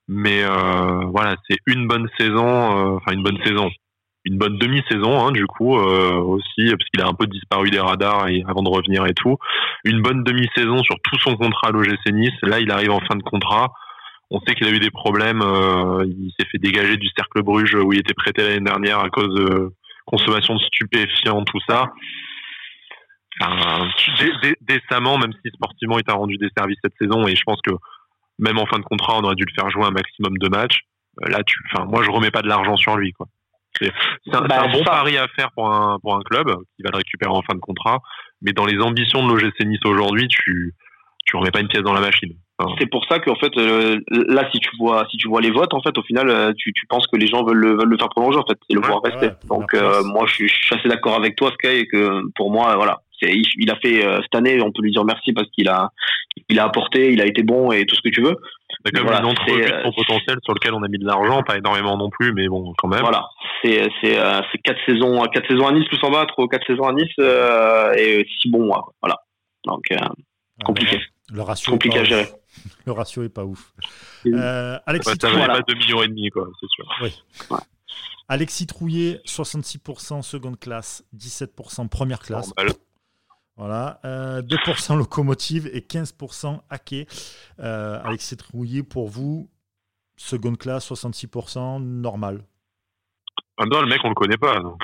Mais euh, voilà c'est une bonne saison enfin euh, une bonne saison une bonne demi-saison hein, du coup euh, aussi parce qu'il a un peu disparu des radars et avant de revenir et tout une bonne demi-saison sur tout son contrat à l'O G C Nice. Là il arrive en fin de contrat. On sait qu'il a eu des problèmes, euh, il s'est fait dégager du Cercle Bruges où il était prêté l'année dernière à cause de consommation de stupéfiants, tout ça. Enfin, décemment, même si sportivement il t'a rendu des services cette saison, et je pense que même en fin de contrat, on aurait dû le faire jouer un maximum de matchs. Là, tu, enfin, moi je remets pas de l'argent sur lui, quoi. C'est, c'est, un, bah, c'est un bon ça. pari à faire pour un, pour un club qui va le récupérer en fin de contrat, mais dans les ambitions de l'O G C Nice aujourd'hui, tu, tu remets pas une pièce dans la machine. C'est pour ça que en fait euh, là si tu vois si tu vois les votes en fait au final euh, tu tu penses que les gens veulent le, veulent le faire prolonger en fait et le ouais, voir rester ouais, donc euh, moi je suis, je suis assez d'accord avec toi Sky et que pour moi voilà c'est il, il a fait euh, cette année on peut lui dire merci parce qu'il a il a apporté il a été bon et tout ce que tu veux. C'est comme voilà, une entrevue de son potentiel sur lequel on a mis de l'argent, pas énormément non plus, mais bon, quand même. Voilà, c'est c'est euh, c'est quatre saisons quatre saisons à Nice plus en bas, trois quatre saisons à Nice euh, et six bons mois voilà donc euh, compliqué. Le ratio compliqué à gérer. Le ratio est pas ouf. Euh, Alexis ouais, ça valait voilà. pas deux millions et demi, quoi, c'est sûr. Oui. Ouais. Alexis Trouillet, soixante-six pour cent seconde classe, dix-sept pour cent première classe. Normal. Voilà, euh, deux pour cent Locomotive et quinze pour cent Hacké. Euh, Alexis Trouillet, pour vous, seconde classe, soixante-six pour cent, normal. Ah non, le mec, on le connaît pas, donc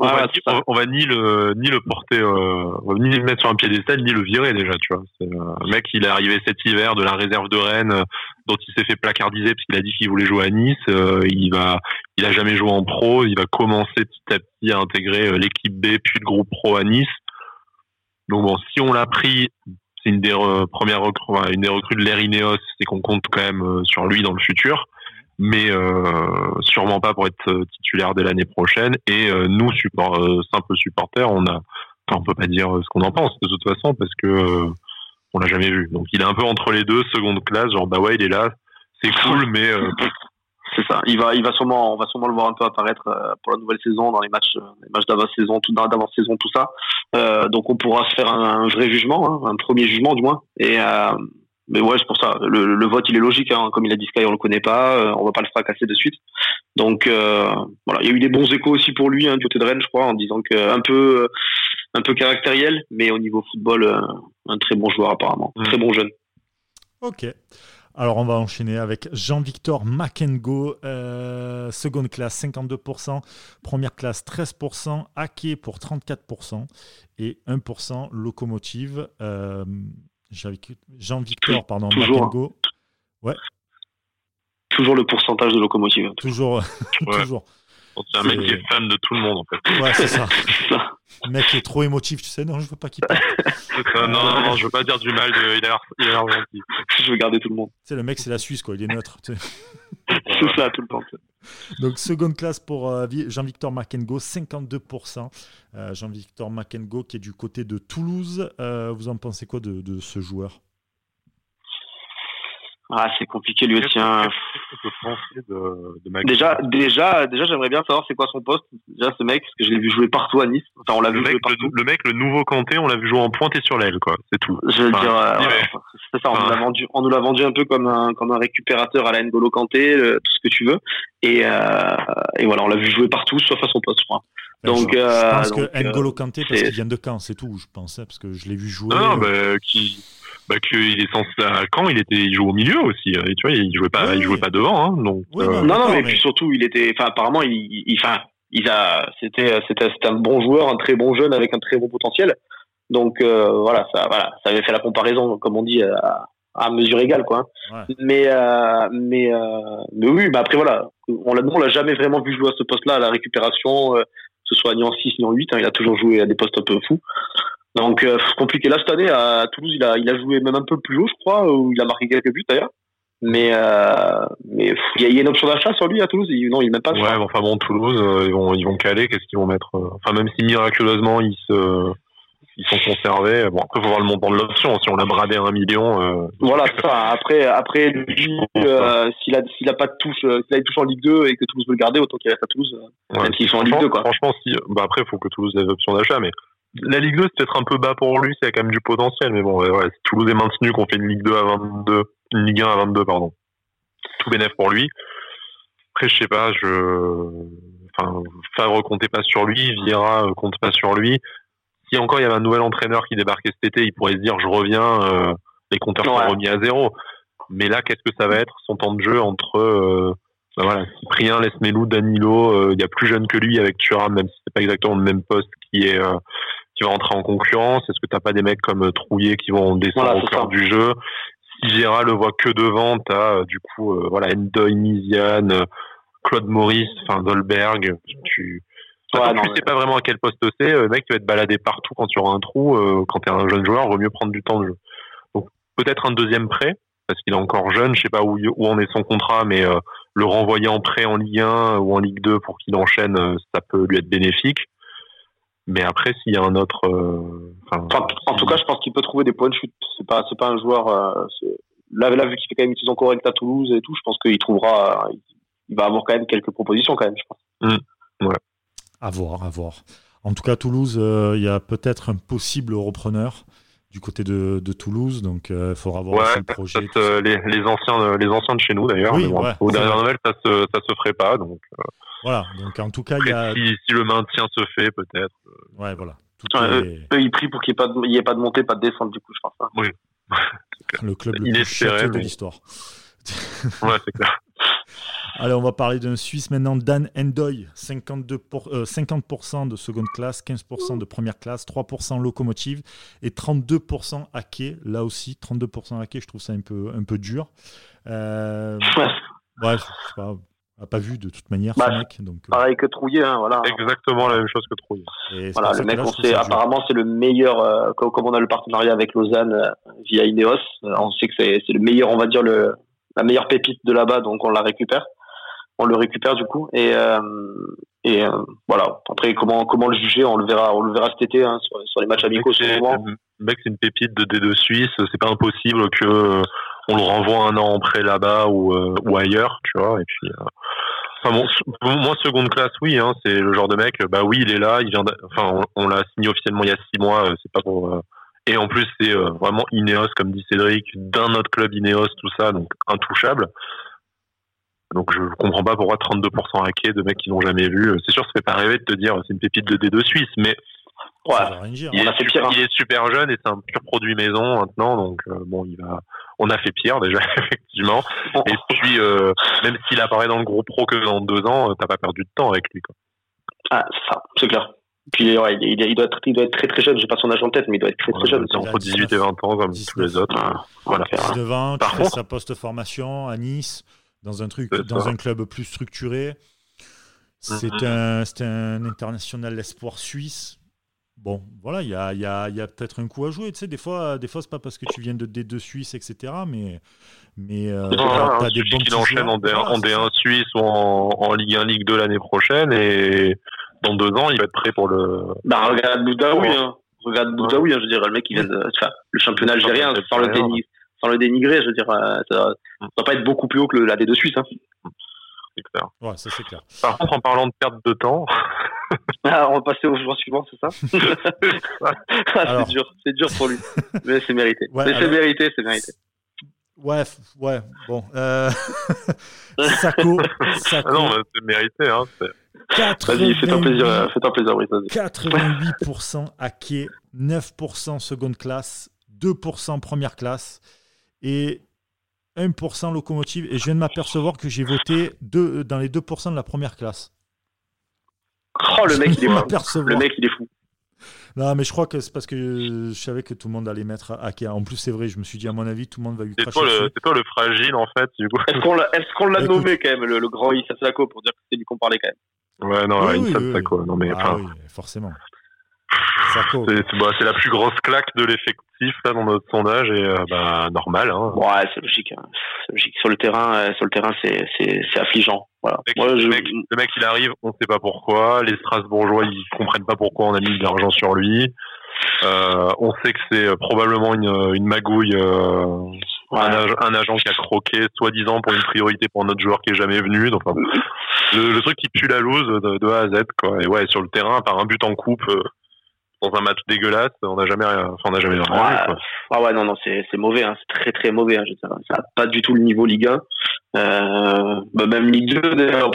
on, va, on, on va ni le ni le porter, euh, on va ni le mettre sur un piédestal, ni le virer déjà, tu vois. C'est, euh, le mec, il est arrivé cet hiver de la réserve de Rennes, euh, dont il s'est fait placardiser parce qu'il a dit qu'il voulait jouer à Nice. Euh, il va, il a jamais joué en pro. Il va commencer petit à petit à intégrer euh, l'équipe B, puis le groupe pro à Nice. Donc bon, si on l'a pris, c'est une des re, premières recrues, une des recrues de l'ère Ineos, c'est qu'on compte quand même euh, sur lui dans le futur. Mais euh, sûrement pas pour être titulaire dès l'année prochaine. Et euh, nous, support, euh, simples supporters, on a, enfin, on peut pas dire ce qu'on en pense de toute façon parce que euh, on l'a jamais vu. Donc il est un peu entre les deux, seconde classe, genre bah ouais, il est là, c'est cool, mais euh... c'est ça. Il va, il va sûrement, on va sûrement le voir un peu apparaître pour la nouvelle saison dans les matchs, les matchs d'avant-saison, tout dans d'avant-saison, tout ça. Euh, donc on pourra se faire un, un vrai jugement, hein, un premier jugement du moins. Et euh... mais ouais, c'est pour ça. Le, le vote, il est logique. Hein. Comme il a dit Sky, on le connaît pas. Euh, on va pas le fracasser de suite. Donc euh, voilà, il y a eu des bons échos aussi pour lui, hein, du côté de Rennes, je crois, en disant que un peu, un peu caractériel, mais au niveau football, euh, un très bon joueur apparemment, mmh. Très bon jeune. Ok. Alors on va enchaîner avec Jean-Victor Makengo, euh, seconde classe cinquante-deux pour cent, première classe treize pour cent, Hacké pour trente-quatre pour cent et un pour cent Locomotive. Euh, Jean-Victor, pardon, Makengo. Ouais. Toujours le pourcentage de Locomotive. Toujours. Ouais. Toujours. C'est un mec c'est... qui est fan de tout le monde, en fait. Ouais, c'est ça. Le mec qui est trop émotif, tu sais. Non, je veux pas qu'il parte. Non, non, non, je veux pas dire du mal. De... Il a l'air, il a l'air gentil. Je veux garder tout le monde. Tu sais, le mec, c'est la Suisse, quoi. Il est neutre. Tu sais. C'est ça, tout le temps. Donc, seconde classe pour euh, Jean-Victor Makengo, cinquante-deux pour cent. Euh, Jean-Victor Makengo qui est du côté de Toulouse. Euh, vous en pensez quoi de, de ce joueur ? Ah, c'est compliqué lui aussi. Hein. De, de déjà, déjà, déjà, j'aimerais bien savoir c'est quoi son poste. Déjà, ce mec, parce que je l'ai vu jouer partout à Nice. Enfin, on l'a le vu mec, jouer partout. Le, le mec, le nouveau Kanté, on l'a vu jouer en pointe et sur l'aile, quoi. C'est tout. Je veux enfin, dire, euh, ouais, c'est ça. On, enfin, nous l'a vendu, on nous l'a vendu un peu comme un, comme un récupérateur à la N'Golo Kanté, le, tout ce que tu veux. Et, euh, et voilà, on l'a vu jouer partout, sauf à son poste, je crois. Donc, je euh, pense donc, que N'Golo Kanté, parce c'est... qu'il vient de Caen, c'est tout. Je pensais, parce que je l'ai vu jouer. Non, mais euh... bah, qui. Bah qu'il est censé à Caen, il était, il jouait au milieu aussi. Et tu vois, il jouait pas, oui, il jouait pas devant. Hein, donc, oui, euh... Non, non, mais, mais puis surtout, il était. Enfin, apparemment, il, il, enfin, il a. C'était, c'était, c'était un bon joueur, un très bon jeune avec un très bon potentiel. Donc euh, voilà, ça, voilà, ça avait fait la comparaison, comme on dit, à, à mesure égale, quoi. Hein. Ouais. Mais, euh, mais, euh, mais oui, bah après voilà, on l'a, on l'a jamais vraiment vu jouer à ce poste-là, à la récupération, euh, que ce soit à Nyon six, Nyon huit, hein, il a toujours joué à des postes un peu fous. Donc euh, compliqué là cette année à Toulouse, il a il a joué même un peu plus haut, je crois, où il a marqué quelques buts d'ailleurs. Mais euh, mais il y, y a une option d'achat sur lui à Toulouse. Il, non, il même pas. Ouais, bon, enfin bon, Toulouse, euh, ils vont ils vont caler. Qu'est-ce qu'ils vont mettre? Enfin, même si miraculeusement ils se ils sont conservés. Bon, après faut voir le montant de l'option. Si on l'a bradé à un million. Euh... Voilà, ça. Après après lui, euh, s'il a s'il a pas de touche, euh, s'il a une touche en Ligue deux et que Toulouse veut le garder, autant qu'il reste à Toulouse. Ouais, même s'ils sont en Ligue deux, quoi. Franchement, si bah après faut que Toulouse ait l'option d'achat, mais. La Ligue deux, c'est peut-être un peu bas pour lui, c'est quand même du potentiel, mais bon, ouais, ouais, si Toulouse est maintenu, qu'on fait une Ligue deux à vingt-deux, une Ligue un à vingt-deux, pardon. Tout bénéf pour lui. Après, je sais pas, je, enfin, Favre comptait pas sur lui, Vieira compte pas sur lui. Si encore il y avait un nouvel entraîneur qui débarquait cet été, il pourrait se dire, je reviens, euh, les compteurs ouais. sont remis à zéro. Mais là, qu'est-ce que ça va être, son temps de jeu entre, euh, ben voilà, Cyprien, Lesmelou, Danilo, il euh, y a plus jeune que lui avec Thuram, même si c'est pas exactement le même poste qui est, euh, qui va entrer en concurrence. Est-ce que t'as pas des mecs comme Trouillet qui vont descendre voilà, au cœur ça. Du jeu? Si Vieira le voit que devant, t'as euh, du coup euh, voilà Ndoye, Myziane, euh, Claude-Maurice, enfin Dolberg. Tu ouais, non, tu mais... sais pas vraiment à quel poste c'est. Le mec qui va être baladé partout quand tu auras un trou. Euh, quand t'es un jeune joueur, il vaut mieux prendre du temps de jeu. Donc peut-être un deuxième prêt parce qu'il est encore jeune. Je sais pas où où en est son contrat, mais euh, le renvoyer en prêt en Ligue un ou en Ligue deux pour qu'il enchaîne, ça peut lui être bénéfique. Mais après, s'il y a un autre, euh, enfin, en, en tout cas, je pense qu'il peut trouver des points de chute. C'est pas, c'est pas un joueur. Euh, c'est... Là, là, vu qu'il fait quand même une saison correcte à Toulouse et tout, je pense qu'il trouvera, euh, il va avoir quand même quelques propositions quand même, je pense. Mmh. Ouais. À voir, à voir. En tout cas, Toulouse, euh, il y a peut-être un possible repreneur du côté de, de Toulouse, donc il euh, faudra voir ouais, le projet. Euh, les, les anciens, les anciens de chez nous d'ailleurs. Oui, bon, ouais, aux dernières nouvelles, ça se, ça se ferait pas, donc. Euh... Voilà, donc en tout cas, après, il y a... Si, si le maintien se fait, peut-être. Ouais, voilà. Enfin, est... eux, eux, ils prient pour qu'il n'y ait, ait pas de montée, pas de descente, du coup, je pense. Hein. Oui. Le club le plus château de l'histoire. Ouais, c'est clair. Allez, on va parler d'un Suisse maintenant, Dan Ndoye, cinquante-deux pour, euh, cinquante pour cent de seconde classe, quinze pour cent de première classe, trois pour cent locomotive et trente-deux pour cent hacké. Là aussi, trente-deux pour cent hacké, je trouve ça un peu, un peu dur. Euh, bref, je sais pas, on n'a pas vu de toute manière bah, ce mec. Donc, euh... pareil que Trouillet, hein, voilà. Exactement la même chose que Trouillet. Et voilà, le mec, on sait, apparemment, c'est le meilleur, euh, comme on a le partenariat avec Lausanne euh, via Ineos, euh, on sait que c'est, c'est le meilleur, on va dire, le, la meilleure pépite de là-bas, donc on la récupère. On le récupère du coup et euh, et euh, voilà. Après comment comment le juger, on le verra, on le verra cet été hein, sur, sur les matchs amicaux. C'est, souvent. Mec, c'est une pépite de D deux Suisse. C'est pas impossible que euh, on le renvoie un an en prêt là-bas ou euh, ou ailleurs, tu vois. Et puis, euh, enfin bon, moi seconde classe, oui, hein, c'est le genre de mec. Bah oui, il est là, il vient. Enfin, on, on l'a signé officiellement il y a six mois. Euh, c'est pas pour. Euh, et en plus, c'est euh, vraiment Ineos, comme dit Cédric, d'un autre club Ineos, tout ça, donc intouchable. Donc je comprends pas pourquoi trente-deux pour cent hackés de mecs qui l'ont jamais vu. C'est sûr, ça fait pas rêver de te dire c'est une pépite de D deux Suisse, mais ouais, il, est super, pire, hein. il est super jeune et c'est un pur produit maison maintenant. Donc euh, bon, il va, on a fait pire déjà effectivement. Bon. Et puis euh, même s'il apparaît dans le gros pro que dans deux ans, euh, t'as pas perdu de temps avec lui quoi. Ah c'est ça, c'est clair. Puis ouais, il, il, doit être, il doit être très très jeune. J'ai pas son âge en tête, mais il doit être très très jeune. C'est entre dix-huit et vingt ans comme tous les autres. Ah, voilà. dix-neuf ans, tu fais sa post-formation à Nice. Dans un truc, dans un club plus structuré, c'est un, c'est un international espoir suisse. Bon, voilà, il y a, y a, y a peut-être un coup à jouer. Tu sais, des fois, des fois, c'est pas parce que tu viens de D deux Suisse, et cetera. Mais, mais euh, non, t'as, t'as des bons qui enchaînent en D un, en D un Suisse ou en, en Ligue un, Ligue deux l'année prochaine, et dans deux ans, il va être prêt pour le. Bah regarde Boudaoui, hein. Regarde Boudaoui, hein, je veux dire, le mec, il vient de, enfin, le championnat algérien, sans le déni. Sans le dénigrer, je veux dire, euh, ça ne va pas être beaucoup plus haut que le, la D deux Suisse. Hein. C'est clair. Ouais, ça c'est clair. Par contre, en parlant de perte de temps, ah, on va passer au joueur suivant, c'est ça, ah, alors... C'est dur, c'est dur pour lui, mais c'est mérité. Ouais, mais alors... c'est mérité, c'est mérité. Ouais, ouais, bon. Euh... Sacko, Sacko. Ah non, c'est mérité, hein. C'est... quatre-vingt-huit... Vas-y, fais-toi plaisir, fais-toi plaisir, oui, vas-y. quatre-vingt-huit pour cent hacké, neuf pour cent seconde classe, deux pour cent première classe. Et un pour cent locomotive. Et je viens de m'apercevoir que j'ai voté deux, dans les deux pour cent de la première classe. Oh, le mec, il est fou. Le mec, il est fou. Non, mais je crois que c'est parce que je savais que tout le monde allait mettre hacker. En plus, c'est vrai, je me suis dit, à mon avis, tout le monde va lui tracher. C'est toi le fragile, en fait. Du coup. Est-ce qu'on l'a, est-ce qu'on l'a écoute... nommé, quand même, le, le grand Ihsan Sacko, pour dire que c'est lui qu'on parlait, quand même. Ouais, non, oui, Ihsan oui, Sacko. Oui. Non, mais, ah, oui, forcément. Sacko. C'est, bah, c'est la plus grosse claque de l'effectif là dans notre sondage et euh, bah, normal. Hein. Ouais, c'est logique, hein. C'est logique. Sur le terrain, euh, sur le terrain, c'est c'est, c'est affligeant. Voilà. Le mec, Moi, je... le, mec, le mec, il arrive, on ne sait pas pourquoi. Les Strasbourgeois, ils comprennent pas pourquoi on a mis de l'argent sur lui. Euh, on sait que c'est probablement une, une magouille, euh, ouais. un, un agent qui a croqué, soi-disant pour une priorité pour notre joueur qui est jamais venu. Donc, enfin, le, le truc qui pue la loose de, de A à Z, quoi. Et ouais, sur le terrain, par un but en coupe. Euh, Dans un match dégueulasse, on n'a jamais, enfin on n'a jamais rien. Ah, vu, quoi. Ah ouais, non non, c'est c'est mauvais, hein, c'est très très mauvais. Hein, je sais, ça n'a pas du tout le niveau Ligue un, euh, bah même Ligue deux d'ailleurs.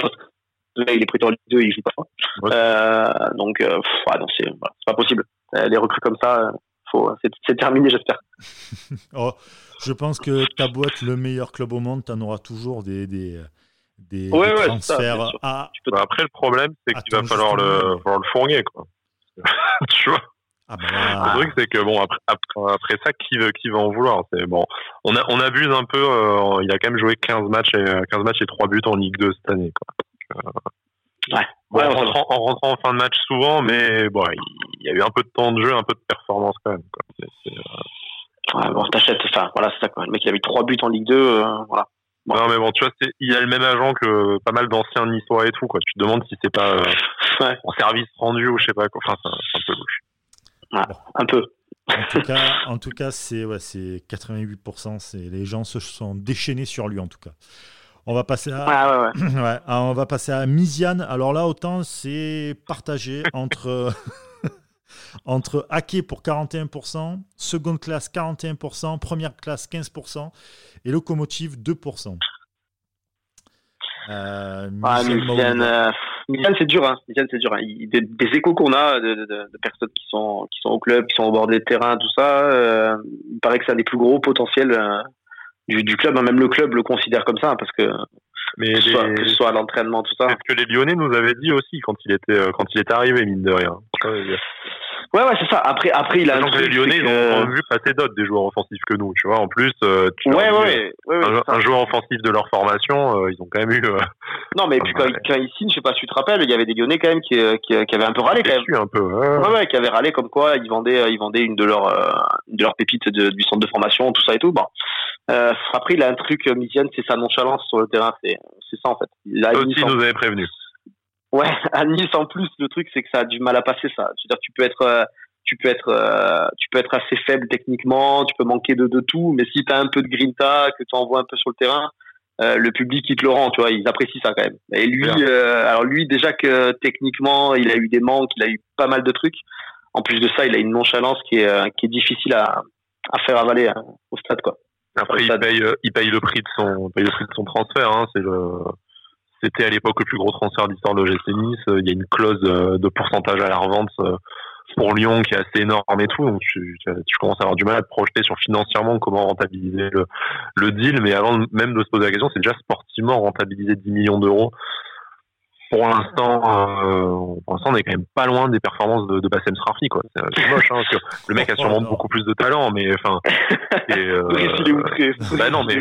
Là, il est pris en Ligue deux, il joue pas. Ouais. Euh, donc, euh, pff, ah non, c'est, bah, c'est pas possible. Euh, les recrues comme ça, faut, c'est, c'est terminé, j'espère. Oh, je pense que ta boîte, le meilleur club au monde, t'en auras toujours des des. des, ouais, des ouais, transferts ça, à. Bah, après, le problème, c'est qu'il va falloir le, le falloir le fourguer, quoi. Tu vois, ah bah... le truc c'est que bon après, après, après ça qui veut, qui va en vouloir, c'est bon, on a on abuse un peu, euh, il a quand même joué quinze matchs et trois buts en Ligue deux cette année quoi. Donc, euh... ouais, bon, ouais, en, rentrant, en rentrant en fin de match souvent, mais bon il y a eu un peu de temps de jeu, un peu de performance quand même quoi. C'est, c'est, euh... ouais, bon t'achètes enfin voilà c'est ça quoi. Le mec il a eu trois buts en Ligue deux, euh, voilà. Bon. Non mais bon tu vois c'est, il a le même agent que pas mal d'anciens niçois et tout quoi. Tu te demandes si c'est pas euh, ouais. en service rendu ou je sais pas quoi. Enfin c'est un, c'est un peu louche. Voilà. Bon. Un peu. En tout cas, en tout cas c'est ouais c'est quatre-vingt-huit pour cent, c'est les gens se sont déchaînés sur lui en tout cas. On va passer à ouais, ouais, ouais. ouais, on va passer à Myziane. Alors là autant c'est partagé entre entre hacké pour quarante et un pour cent, seconde classe quarante et un pour cent, première classe quinze pour cent et locomotive deux pour cent. Euh, ah, Myziane, euh, Myziane, c'est dur, hein. Myziane, c'est dur. Hein. Il, des, des échos qu'on a de, de, de personnes qui sont qui sont au club, qui sont au bord des terrains, tout ça, euh, il paraît que c'est un des plus gros potentiels euh, du, du club. Hein. Même le club le considère comme ça, hein, parce que mais que, les... soit, que ce soit à l'entraînement, tout ça. C'est ce que les Lyonnais nous avaient dit aussi quand il était quand il est arrivé, mine de rien. Ça veut dire. Ouais, ouais, c'est ça. Après, après, il a. Donc les Lyonnais, ils ont vu passer d'autres des joueurs offensifs que nous, tu vois. En plus, euh, tu ouais, vois, ouais, ouais, un, ouais, un joueur offensif de leur formation, euh, ils ont quand même eu. Euh... Non, mais puis quand, ouais. quand ils signent, je sais pas si tu te rappelles, il y avait des Lyonnais quand même qui, qui, qui avaient un peu râlé quand même. Un peu, ouais. ouais, ouais, qui avaient râlé comme quoi ils vendaient, ils vendaient une de leurs, euh, une de leurs pépites de, du centre de formation, tout ça et tout. Bon. Euh, après, il a un truc, Myziane, c'est sa nonchalance sur le terrain, c'est, c'est ça en fait. Là, aussi, il nous avait prévenu. Ouais, à Nice en plus, le truc c'est que ça a du mal à passer ça. C'est-à-dire tu peux être, tu peux être, tu peux être assez faible techniquement, tu peux manquer de de tout, mais si t'as un peu de grinta, que t'envoies un peu sur le terrain, euh, le public il te le rend, tu vois, ils apprécient ça quand même. Et lui, euh, alors lui déjà que techniquement il a eu des manques, il a eu pas mal de trucs. En plus de ça, il a une nonchalance qui est qui est difficile à à faire avaler hein, au stade quoi. Après il paye, il paye le prix de son, il paye le prix de son transfert, hein, c'est le. C'était à l'époque le plus gros transfert d'histoire de l'O G C Nice. Il y a une clause de pourcentage à la revente pour Lyon qui est assez énorme et tout. Donc, tu, tu commences à avoir du mal à te projeter sur financièrement comment rentabiliser le, le deal. Mais avant même de se poser la question, c'est déjà sportivement rentabiliser dix millions d'euros. Pour l'instant, euh, pour l'instant, on est quand même pas loin des performances de, de Bassem Srafi, quoi. C'est, c'est moche, hein, parce que le mec a sûrement beaucoup plus de talent, mais enfin. Euh, il est outré. Bah non, mais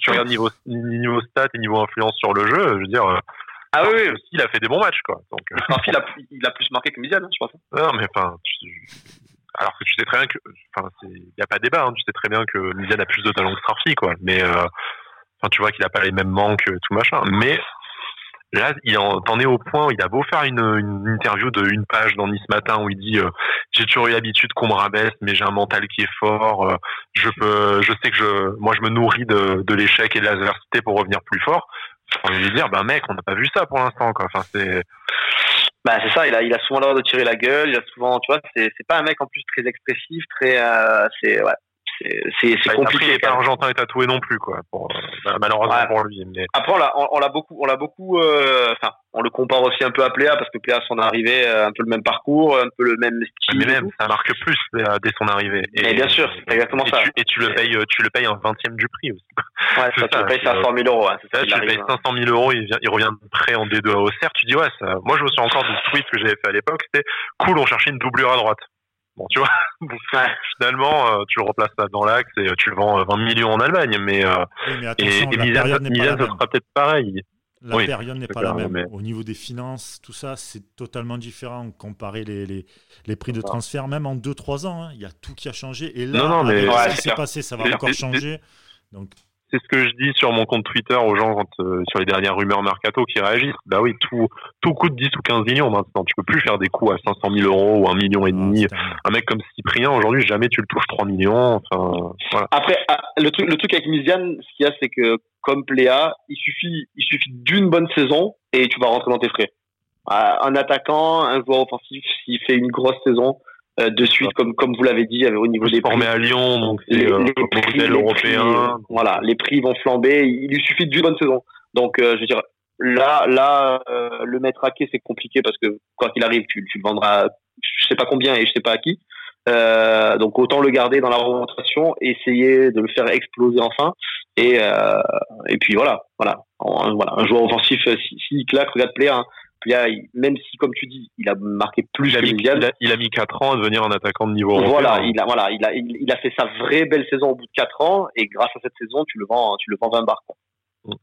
tu regardes niveau niveau stats et niveau influence sur le jeu, je veux dire. Ah oui, oui, il a fait des bons matchs, quoi. Donc. Srafi, il a il a plus marqué que Myziane, hein, je pense. Non, mais enfin. Alors que tu sais très bien que, enfin, il y a pas débat. Hein, tu sais très bien que Myziane a plus de talent que Srafi, quoi. Mais, enfin, euh, tu vois qu'il a pas les mêmes manques, tout machin. Mais là, il en, t'en est au point où il a beau faire une, une interview d'une page dans Nice Matin où il dit euh, j'ai toujours eu l'habitude qu'on me rabaisse, mais j'ai un mental qui est fort. Euh, je peux, je sais que je, moi, je me nourris de, de l'échec et de l'adversité pour revenir plus fort. On va lui dire, ben mec, on n'a pas vu ça pour l'instant, quoi. Enfin, c'est. Bah c'est ça. Il a, il a souvent l'air de tirer la gueule. Il a souvent, tu vois, c'est, c'est pas un mec en plus très expressif, très, euh, c'est, ouais. C'est, c'est, c'est compliqué. Il n'est pas argentin et tatoué non plus, quoi. Pour, bah, malheureusement ouais. pour lui. Mais... Après, on l'a, on, on l'a beaucoup, on l'a beaucoup. Euh, enfin, on le compare aussi un peu à Pléa parce que Pléa, son arrivée, un peu le même parcours, un peu le même style. Mais même, ça marque plus dès son arrivée. Et, et bien sûr, c'est exactement et ça. Tu, et tu le payes, tu le payes un vingtième du prix aussi. Ouais, ça, ça, tu le payes cinq cent mille euros. Hein, c'est ça, tu le payes cinq cent mille euros. Il, vient, il revient de prêt en D deux à Auxerre. Tu dis ouais, ça. Moi, je me souviens encore du tweet que j'avais fait à l'époque. C'était cool, on cherchait une doublure à droite. Bon, tu vois, ouais. finalement, euh, tu le replaces là dans l'axe et tu le vends vingt millions en Allemagne, mais, euh, oui, mais et, et Myziane, ça, Myziane, ça sera peut-être pareil. La oui, période n'est pas clair, la même. Mais... Au niveau des finances, tout ça, c'est totalement différent. Comparer les, les, les prix de transfert, même en deux trois ans, il hein, y a tout qui a changé. Et là, non, non, mais... ouais, ça s'est passé, ça va c'est, encore c'est, changer. C'est... Donc... c'est ce que je dis sur mon compte Twitter aux gens quand, euh, sur les dernières rumeurs mercato qui réagissent. Bah oui, tout, tout coûte dix ou quinze millions maintenant. Tu peux plus faire des coups à cinq cent mille euros ou un million et demi. Un mec comme Cyprien, aujourd'hui, jamais tu le touches trois millions. Enfin, voilà. Après, le truc, le truc avec Myziane, ce qu'il y a, c'est que, comme Pléa, il suffit, il suffit d'une bonne saison et tu vas rentrer dans tes frais. Un attaquant, un joueur offensif, s'il fait une grosse saison, Euh, de suite, ah. comme, comme vous l'avez dit, au niveau des prix. Formé à Lyon, donc c'est les, euh, les prix, modèle les européen. Prix, voilà, les prix vont flamber. Il lui suffit d'une bonne saison. Donc, euh, je veux dire, là, là, euh, le mettre à quai, c'est compliqué parce que quand il arrive, tu, tu le vendras, je sais pas combien et je sais pas à qui. Euh, donc autant le garder dans la rotation, essayer de le faire exploser enfin. Et euh, et puis voilà, voilà, un, voilà, un joueur offensif, si, si claque, regarde Pléa. Hein. Même si, comme tu dis, il a marqué plus il a que mis, Myziane. Il a, il a mis quatre ans à devenir un attaquant de niveau voilà, européen. Il a, voilà, il a, il, il a fait sa vraie belle saison au bout de quatre ans, et grâce à cette saison, tu le vends, tu le vends vingt bars. Quoi.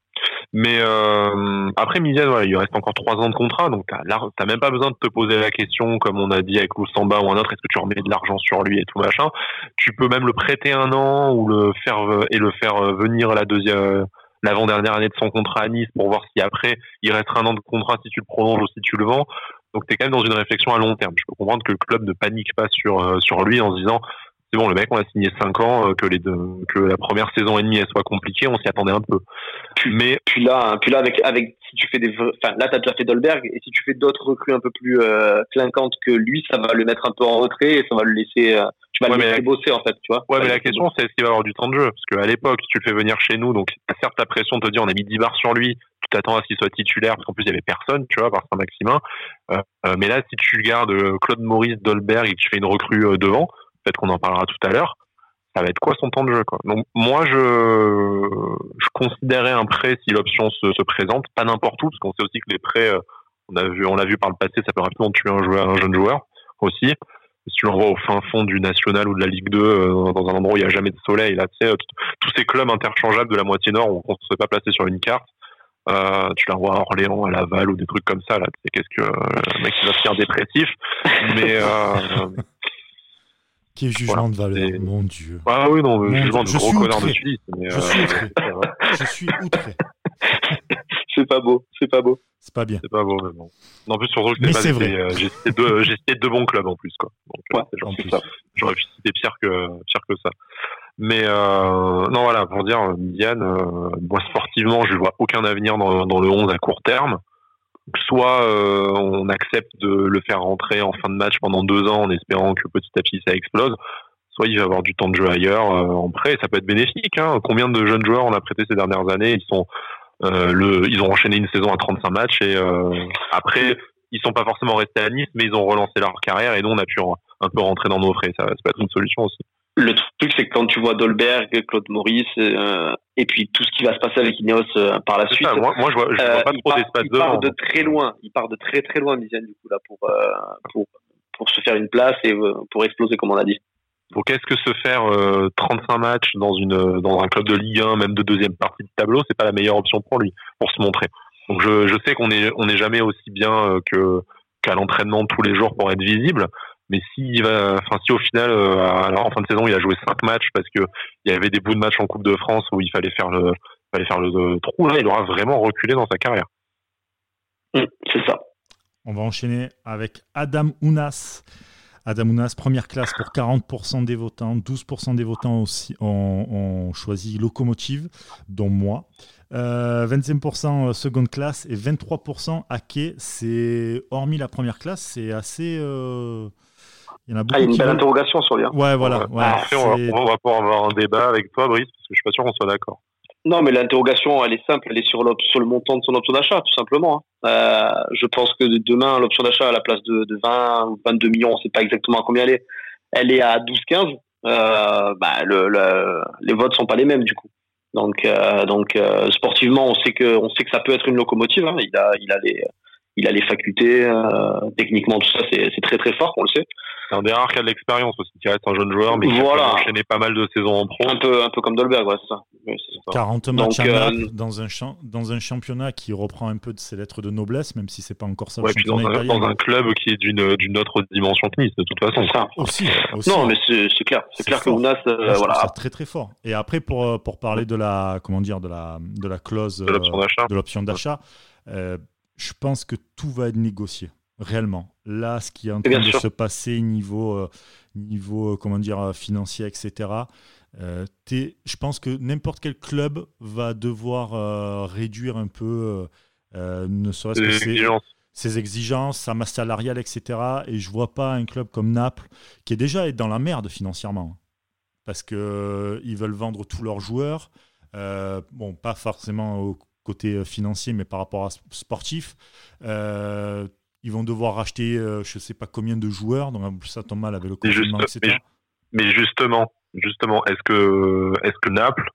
Mais euh, après Myziane, voilà, il reste encore trois ans de contrat, donc t'as, t'as même pas besoin de te poser la question, comme on a dit avec Oussamba ou un autre, est-ce que tu remets de l'argent sur lui et tout machin. Tu peux même le prêter un an ou le faire et le faire venir la deuxième. L'avant-dernière année de son contrat à Nice pour voir si après il restera un an de contrat si tu le prolonges ou si tu le vends. Donc t'es quand même dans une réflexion à long terme. Je peux comprendre que le club ne panique pas sur euh, sur lui en se disant c'est bon, le mec on a signé cinq ans, euh, que les deux, que la première saison et demie elle soit compliquée, on s'y attendait un peu. Puis, mais puis là, hein, puis là avec avec si tu fais des enfin là t'as déjà fait Dolberg et si tu fais d'autres recrues un peu plus euh, clinquantes que lui, ça va le mettre un peu en retrait et ça va le laisser euh... Tu vas ouais, le débosser, en fait, tu vois. Ouais, mais la question, c'est est-ce qu'il va avoir du temps de jeu ? Parce qu'à l'époque, tu le fais venir chez nous, donc t'as certes la pression de te dire on a mis dix bars sur lui, t'attends à ce qu'il soit titulaire, parce qu'en plus il y avait personne, tu vois, par Saint-Maximin. Euh, mais là, si tu gardes Claude-Maurice, Dolberg et que tu fais une recrue devant, peut-être qu'on en parlera tout à l'heure, ça va être quoi son temps de jeu, quoi. Donc moi, je je considérais un prêt si l'option se, se présente, pas n'importe où, parce qu'on sait aussi que les prêts, on a vu, on l'a vu par le passé, ça peut rapidement tuer un joueur, un jeune joueur aussi. Si tu l'envoies au fin fond du National ou de la Ligue deux, euh, dans un endroit où il n'y a jamais de soleil, là, tu sais, tous ces clubs interchangeables de la moitié nord, on ne se fait pas placer sur une carte, euh, tu l'envoies à Orléans, à Laval ou des trucs comme ça, là, tu sais, qu'est-ce que, euh, le mec qui va se faire dépressif, mais, euh, qui est jugement de valeur, et... mon Dieu. Ah oui, non, mon jugement Dieu. De gros connard de Suisse. Mais, je, euh... suis je suis outré. C'est pas beau, c'est pas beau. C'est pas bien. C'est pas beau, mais bon. En plus, surtout que c'est vrai. Euh, j'ai cité deux, j'ai cité deux bons clubs en plus, quoi. Donc, ouais, genre, en plus. Ça. J'aurais pu citer pire que, pire que ça. Mais, euh, non, voilà, pour dire, Myziane, euh, moi, sportivement, je vois aucun avenir dans, dans le onze à court terme. Donc, soit, euh, on accepte de le faire rentrer en fin de match pendant deux ans en espérant que petit à petit ça explose. Soit il va avoir du temps de jeu ailleurs, euh, en prêt. Ça peut être bénéfique, hein. Combien de jeunes joueurs on a prêté ces dernières années? Ils sont, Euh, le, ils ont enchaîné une saison à trente-cinq matchs et euh, après ils sont pas forcément restés à Nice, mais ils ont relancé leur carrière et nous on a pu en, un peu rentrer dans nos frais. Ça, c'est pas une solution aussi. Le truc, c'est que quand tu vois Dolberg, Claude-Maurice euh, et puis tout ce qui va se passer avec Ineos euh, par la c'est suite. Ça, moi, moi, je vois, je euh, vois pas trop part, d'espace devant. Il part de très loin. Il part de très très loin, Myziane, du coup là pour euh, pour pour se faire une place et euh, pour exploser comme on a dit. Donc, est-ce que se faire euh, trente-cinq matchs dans une dans un club de Ligue un, même de deuxième partie de tableau, c'est pas la meilleure option pour lui, pour se montrer. Donc, je je sais qu'on est on est jamais aussi bien euh, que qu'à l'entraînement tous les jours pour être visible. Mais si va, enfin si au final, euh, alors en fin de saison, il a joué cinq matchs parce que il y avait des bouts de matchs en Coupe de France où il fallait faire le fallait faire le, le trou. Là, il aura vraiment reculé dans sa carrière. Mmh, c'est ça. On va enchaîner avec Adam Ounas. Adam Ounas, première classe pour quarante pour cent des votants, douze pour cent des votants aussi ont, ont choisi Locomotive, dont moi. Euh, vingt-cinq pour cent seconde classe et vingt-trois pour cent hacké. C'est hormis la première classe, c'est assez. Euh... Il y en a beaucoup. Ah, il y a une belle veulent... interrogation sur lui. Hein. Ouais, voilà. Ouais, ah, après, on, va, on va pouvoir avoir un débat avec toi, Brice, parce que je suis pas sûr qu'on soit d'accord. Non, mais l'interrogation, elle est simple, elle est sur, sur le montant de son option d'achat, tout simplement. Hein. Euh, je pense que demain, l'option d'achat, à la place de, de vingt ou vingt-deux millions, on ne sait pas exactement à combien elle est, elle est à douze quinze. Euh, bah, le, le, les votes ne sont pas les mêmes, du coup. Donc, euh, donc euh, sportivement, on sait, que, on sait que ça peut être une locomotive. Hein. Il, a, il, a les, il a les facultés, euh, techniquement, tout ça, c'est, c'est très très fort, on le sait. C'est un des rares cas de l'expérience aussi, qui reste un jeune joueur, mais qui voilà. a enchaîné pas mal de saisons en pro. Un peu, un peu comme Dolberg, ouais, c'est ça. Oui, c'est ça. quarante Donc, matchs à Naples euh... dans, un champ, dans un championnat qui reprend un peu de ses lettres de noblesse, même si c'est pas encore ça. Ouais, puis dans, un, dans un club qui est d'une, d'une autre dimension que Nice, de toute façon. C'est ça. Aussi, aussi. Non, mais c'est, c'est clair. C'est, c'est clair fort. Que Ounas, euh, voilà. C'est très très fort. Et après, pour, pour parler de la, comment dire, de la, de la clause, de l'option d'achat, de l'option d'achat euh, je pense que tout va être négocié. Réellement, là, ce qui est en train de se passer niveau, euh, niveau comment dire, financier, et cetera, euh, t'es, je pense que n'importe quel club va devoir euh, réduire un peu, euh, ne serait-ce que ses exigences. ses exigences, sa masse salariale, et cetera. Et je ne vois pas un club comme Naples, qui est déjà dans la merde financièrement, parce qu'ils euh, veulent vendre tous leurs joueurs, euh, bon, pas forcément au côté financier, mais par rapport à sportif. Euh, Ils vont devoir racheter euh, je ne sais pas combien de joueurs, donc ça tombe mal avec le confinement, mais juste, et cetera. Mais, mais justement, justement est-ce, que, est-ce que Naples,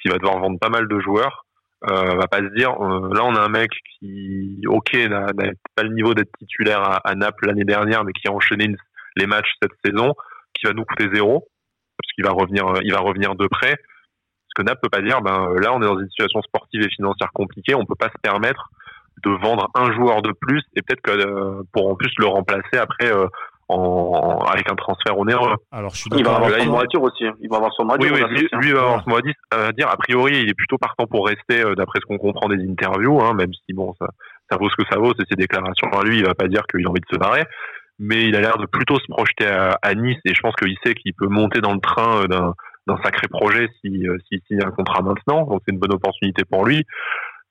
qui va devoir vendre pas mal de joueurs, euh, va pas se dire, euh, là on a un mec qui, ok, n'a, n'a pas le niveau d'être titulaire à, à Naples l'année dernière, mais qui a enchaîné une, les matchs cette saison, qui va nous coûter zéro, parce qu'il va revenir, il va revenir de près. Parce que Naples ne peut pas dire, ben, là on est dans une situation sportive et financière compliquée, on ne peut pas se permettre de vendre un joueur de plus et peut-être que euh, pour en plus le remplacer après euh, en, en, avec un transfert onéreux. Alors je suis il va avoir son mot à dire aussi. Il va avoir son mot à dire. Oui, oui, lui, lui va avoir son mot à dire. A priori, il est plutôt partant pour rester, euh, d'après ce qu'on comprend des interviews, hein, même si bon, ça, ça vaut ce que ça vaut, c'est ses déclarations. Alors, lui, il va pas dire qu'il a envie de se barrer, mais il a l'air de plutôt se projeter à, à Nice et je pense qu'il sait qu'il peut monter dans le train euh, d'un, d'un sacré projet si, euh, s'il signe un contrat maintenant. Donc c'est une bonne opportunité pour lui.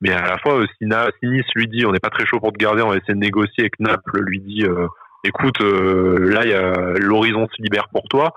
Mais à la fois, si Nice lui dit on n'est pas très chaud pour te garder, on va essayer de négocier, et que Naples lui dit euh, écoute, euh, là, y a, l'horizon se libère pour toi,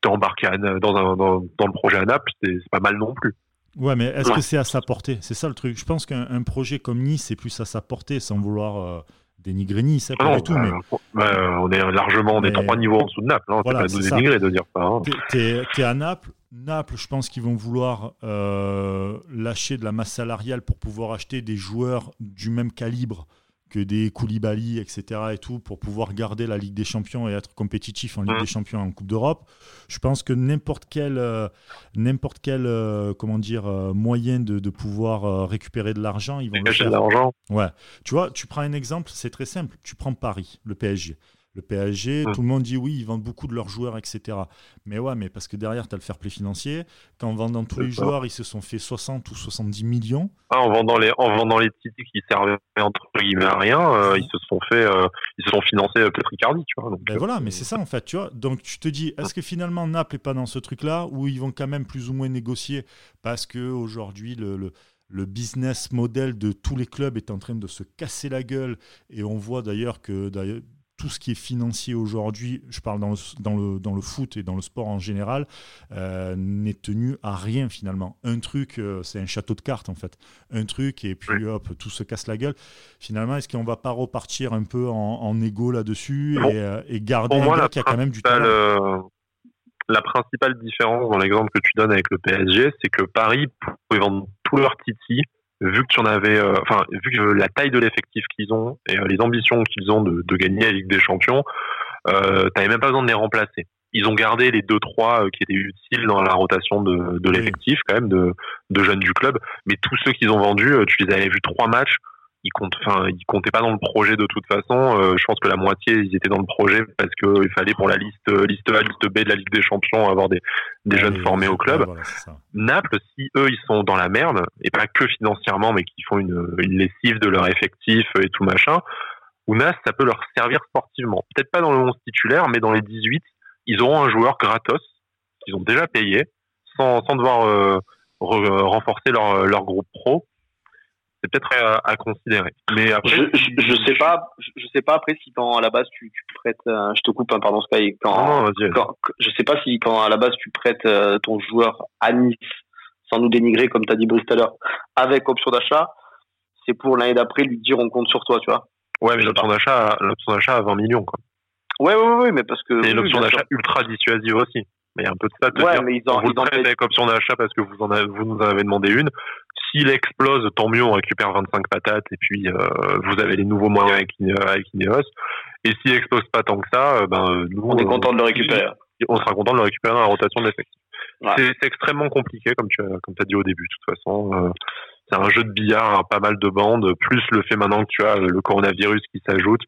t'es embarqué à, dans, un, dans, dans le projet à Naples, c'est, c'est pas mal non plus. Ouais, mais est-ce ouais. que c'est à sa portée ? C'est ça le truc. Je pense qu'un projet comme Nice est plus à sa portée, sans vouloir euh, dénigrer Nice, hein, non, pas du tout. Euh, mais... bah, on est largement, on est mais... trois niveaux en dessous de Naples. Hein. Voilà, c'est pas de dénigrer de dire ça. Hein. T'es, t'es à Naples. Naples, je pense qu'ils vont vouloir euh, lâcher de la masse salariale pour pouvoir acheter des joueurs du même calibre que des Koulibaly, et cetera et tout, pour pouvoir garder la Ligue des Champions et être compétitif en Ligue mmh. des Champions et en Coupe d'Europe. Je pense que n'importe quel, euh, n'importe quel euh, comment dire, euh, moyen de, de pouvoir euh, récupérer de l'argent, ils vont le faire. De l'argent. Ouais. Tu vois, tu prends un exemple, c'est très simple. Tu prends Paris, le P S G. Le P S G, mmh. tout le monde dit oui, ils vendent beaucoup de leurs joueurs, et cetera. Mais ouais, mais parce que derrière, tu as le fair play financier. Qu'en vendant tous c'est les ça. joueurs, ils se sont fait soixante ou soixante-dix millions. Ah, en vendant les, en vendant les titres qui servaient entre guillemets à rien, euh, ils se sont fait, euh, ils se sont financés euh, Khéphren Thuram, tu vois. Donc, ben euh, voilà, mais c'est ça en fait, tu vois. Donc tu te dis, est-ce que finalement Naples est pas dans ce truc-là où ils vont quand même plus ou moins négocier parce que aujourd'hui le, le Le business model de tous les clubs est en train de se casser la gueule et on voit d'ailleurs que d'ailleurs. Tout ce qui est financier aujourd'hui, je parle dans le, dans le, dans le foot et dans le sport en général, euh, n'est tenu à rien finalement. Un truc, euh, c'est un château de cartes en fait. Un truc et puis hop, tout se casse la gueule. Finalement, est-ce qu'on ne va pas repartir un peu en, en égo là-dessus bon. et, euh, et garder bon, un gars qui a quand même du talent euh, La principale différence dans l'exemple que tu donnes avec le P S G, c'est que Paris pouvait vendre tout leur titi. Vu que tu en avais, enfin, euh, vu que la taille de l'effectif qu'ils ont et euh, les ambitions qu'ils ont de, de gagner la Ligue des Champions, euh, t'avais même pas besoin de les remplacer. Ils ont gardé les deux trois euh, qui étaient utiles dans la rotation de, de l'effectif quand même de, de jeunes du club, mais tous ceux qu'ils ont vendus, euh, tu les avais vus trois matchs, ils comptent, enfin, ils comptaient pas dans le projet de toute façon. Euh, je pense que la moitié ils étaient dans le projet parce que euh, il fallait pour la liste, euh, liste A, liste B de la Ligue des Champions avoir des des ouais, jeunes formés au club. Voilà, Naples, si eux ils sont dans la merde et pas que financièrement, mais qu'ils font une, une lessive de leur effectif et tout machin, Ounas ça peut leur servir sportivement. Peut-être pas dans le onze titulaire, mais dans les dix-huit, ils auront un joueur gratos qu'ils ont déjà payé sans sans devoir euh, re, renforcer leur leur groupe pro. C'est peut-être à, à considérer. Mais après, je, je, je sais pas, je, je sais pas après si quand à la base tu, tu prêtes, euh, je te coupe, hein, pardon Sky, quand, non, quand, je sais pas si quand à la base tu prêtes euh, ton joueur à Nice, sans nous dénigrer comme t'as dit Brice tout à l'heure, avec option d'achat, c'est pour l'année d'après lui dire on compte sur toi, tu vois. Ouais, mais l'option d'achat, l'option d'achat à vingt millions quoi. Ouais, ouais, ouais, ouais mais parce que. Et oui, l'option d'achat sûr. Ultra dissuasive aussi. Mais il y a un peu de ça. Ouais, dire, mais ils en, vous ils le prêtez en fait... avec option d'achat parce que vous en avez, vous nous en avez demandé une. S'il explose, tant mieux, on récupère vingt-cinq patates et puis euh, vous avez les nouveaux moyens avec, avec Ineos. Et s'il explose pas tant que ça, euh, ben nous on est content de le récupérer. On sera content de le récupérer dans la rotation de l'effectif. Ouais. C'est, c'est extrêmement compliqué, comme tu as, comme t'as dit au début. De toute façon, euh, c'est un jeu de billard, hein, pas mal de bandes. Plus le fait maintenant que tu as le coronavirus qui s'ajoute.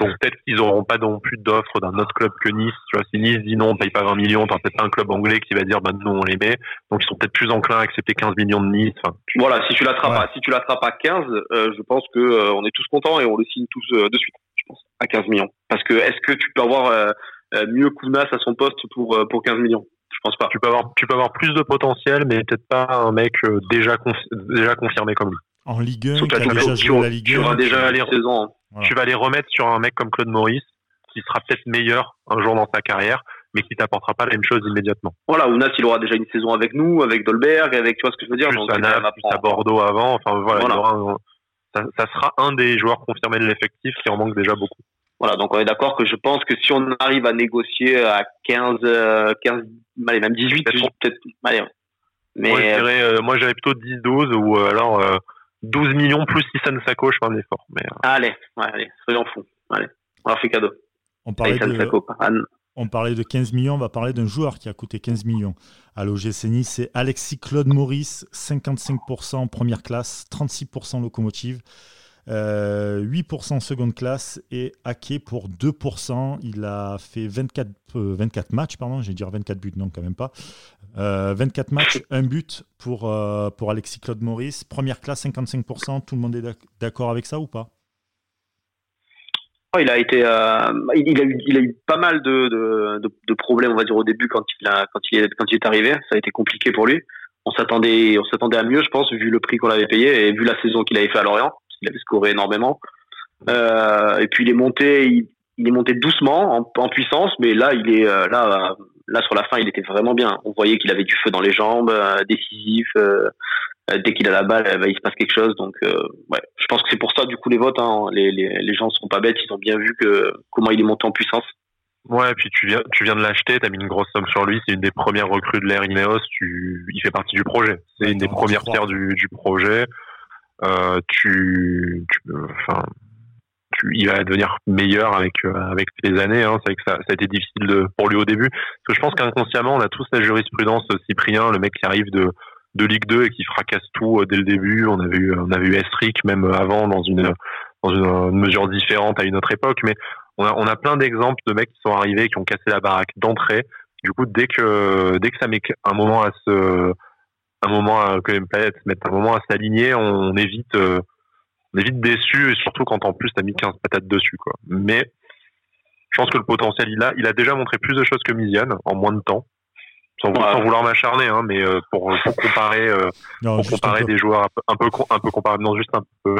Donc peut-être qu'ils n'auront pas non plus d'offres d'un autre club que Nice. Tu vois, si Nice dit non, on ne paye pas vingt millions, t'as peut-être un club anglais qui va dire ben non, on les met. Donc ils sont peut-être plus enclins à accepter quinze millions de Nice. Enfin, tu... Voilà, si tu l'attrapes, ouais. à, si tu l'attrapes à quinze, euh, je pense que euh, on est tous contents et on le signe tous euh, de suite. Je pense à quinze millions. Parce que est-ce que tu peux avoir euh, mieux Ounas à son poste pour euh, pour quinze millions ? Je pense pas. Tu peux avoir tu peux avoir plus de potentiel, mais peut-être pas un mec euh, déjà confi- déjà confirmé comme lui. En Ligue un, tu as déjà joué la Ligue un. Tu vas déjà aller en saison. Voilà. Tu vas les remettre sur un mec comme Claude-Maurice, qui sera peut-être meilleur un jour dans sa carrière, mais qui t'apportera pas la même chose immédiatement. Voilà, Ounas, il aura déjà une saison avec nous, avec Dolberg, avec, tu vois ce que je veux dire. Plus donc, à Naples, plus à Bordeaux avant, enfin voilà, voilà. Il aura un, ça, ça sera un des joueurs confirmés de l'effectif qui en manque déjà beaucoup. Voilà, donc on est d'accord que je pense que si on arrive à négocier à quinze, quinze, allez, même dix-huit, peut-être, peut-être allez, mais... Moi, je dirais, euh, moi, j'avais plutôt dix douze, ou euh, alors... Euh, douze millions plus Ihsan Sacko, je fais un effort. Mais... Allez, ouais, allez, soyons fous. Allez, on leur fait cadeau. On parlait, de, Sacko, on parlait de quinze millions, on va parler d'un joueur qui a coûté quinze millions à l'O G C Nice. C'est Alexis Claude-Maurice, cinquante-cinq pour cent première classe, trente-six pour cent locomotive, euh, huit pour cent seconde classe et hacké pour deux pour cent. Il a fait vingt-quatre, euh, vingt-quatre matchs, pardon, je vais dire vingt-quatre buts, non, quand même pas. Euh, vingt-quatre matchs, un but pour, euh, pour Alexis Claude-Maurice. Première classe, cinquante-cinq pour cent. Tout le monde est d'ac- d'accord avec ça ou pas ? Il a été, euh, il a eu, il a eu pas mal de, de, de, de problèmes, on va dire au début quand il a, quand il est, quand il est arrivé. Ça a été compliqué pour lui. On s'attendait, on s'attendait à mieux, je pense, vu le prix qu'on avait payé et vu la saison qu'il avait fait à Lorient. Parce qu'il avait scoré énormément. Euh, et puis il est monté, il, il est monté doucement en, en puissance, mais là, il est, là. là sur la fin il était vraiment bien, on voyait qu'il avait du feu dans les jambes, euh, décisif, euh, dès qu'il a la balle euh, bah, il se passe quelque chose, donc euh, ouais, je pense que c'est pour ça du coup les votes, hein. les, les, les gens ne sont pas bêtes, ils ont bien vu que, comment il est monté en puissance. Ouais, et puis tu viens, tu viens de l'acheter, t'as mis une grosse somme sur lui, c'est une des premières recrues de l'ère Ineos, tu, il fait partie du projet, c'est une des premières pierres du, du projet, euh, tu, tu, enfin, tu, il va devenir meilleur avec, euh, avec les années, hein. C'est vrai que ça, ça a été difficile de, pour lui au début, parce que je pense qu'inconsciemment, on a tous la jurisprudence Cyprien, le mec qui arrive de, de Ligue deux et qui fracasse tout euh, dès le début, on avait eu, on avait eu Esric même avant dans une, dans une, une mesure différente à une autre époque, mais On a, on a plein d'exemples de mecs qui sont arrivés, qui ont cassé la baraque d'entrée. Du coup, dès que, dès que ça met un moment à se, un moment à, que Mbappé se mette un moment à s'aligner, on, on est vite, euh, on est vite déçu, et surtout quand en plus t'as mis quinze patates dessus, quoi. Mais, je pense que le potentiel, il a, il a déjà montré plus de choses que Myziane, en moins de temps. Sans, ouais. sans vouloir m'acharner, hein, mais, euh, pour, pour comparer, euh, non, pour comparer des joueurs un peu, un peu, un peu comparables, non, juste un peu.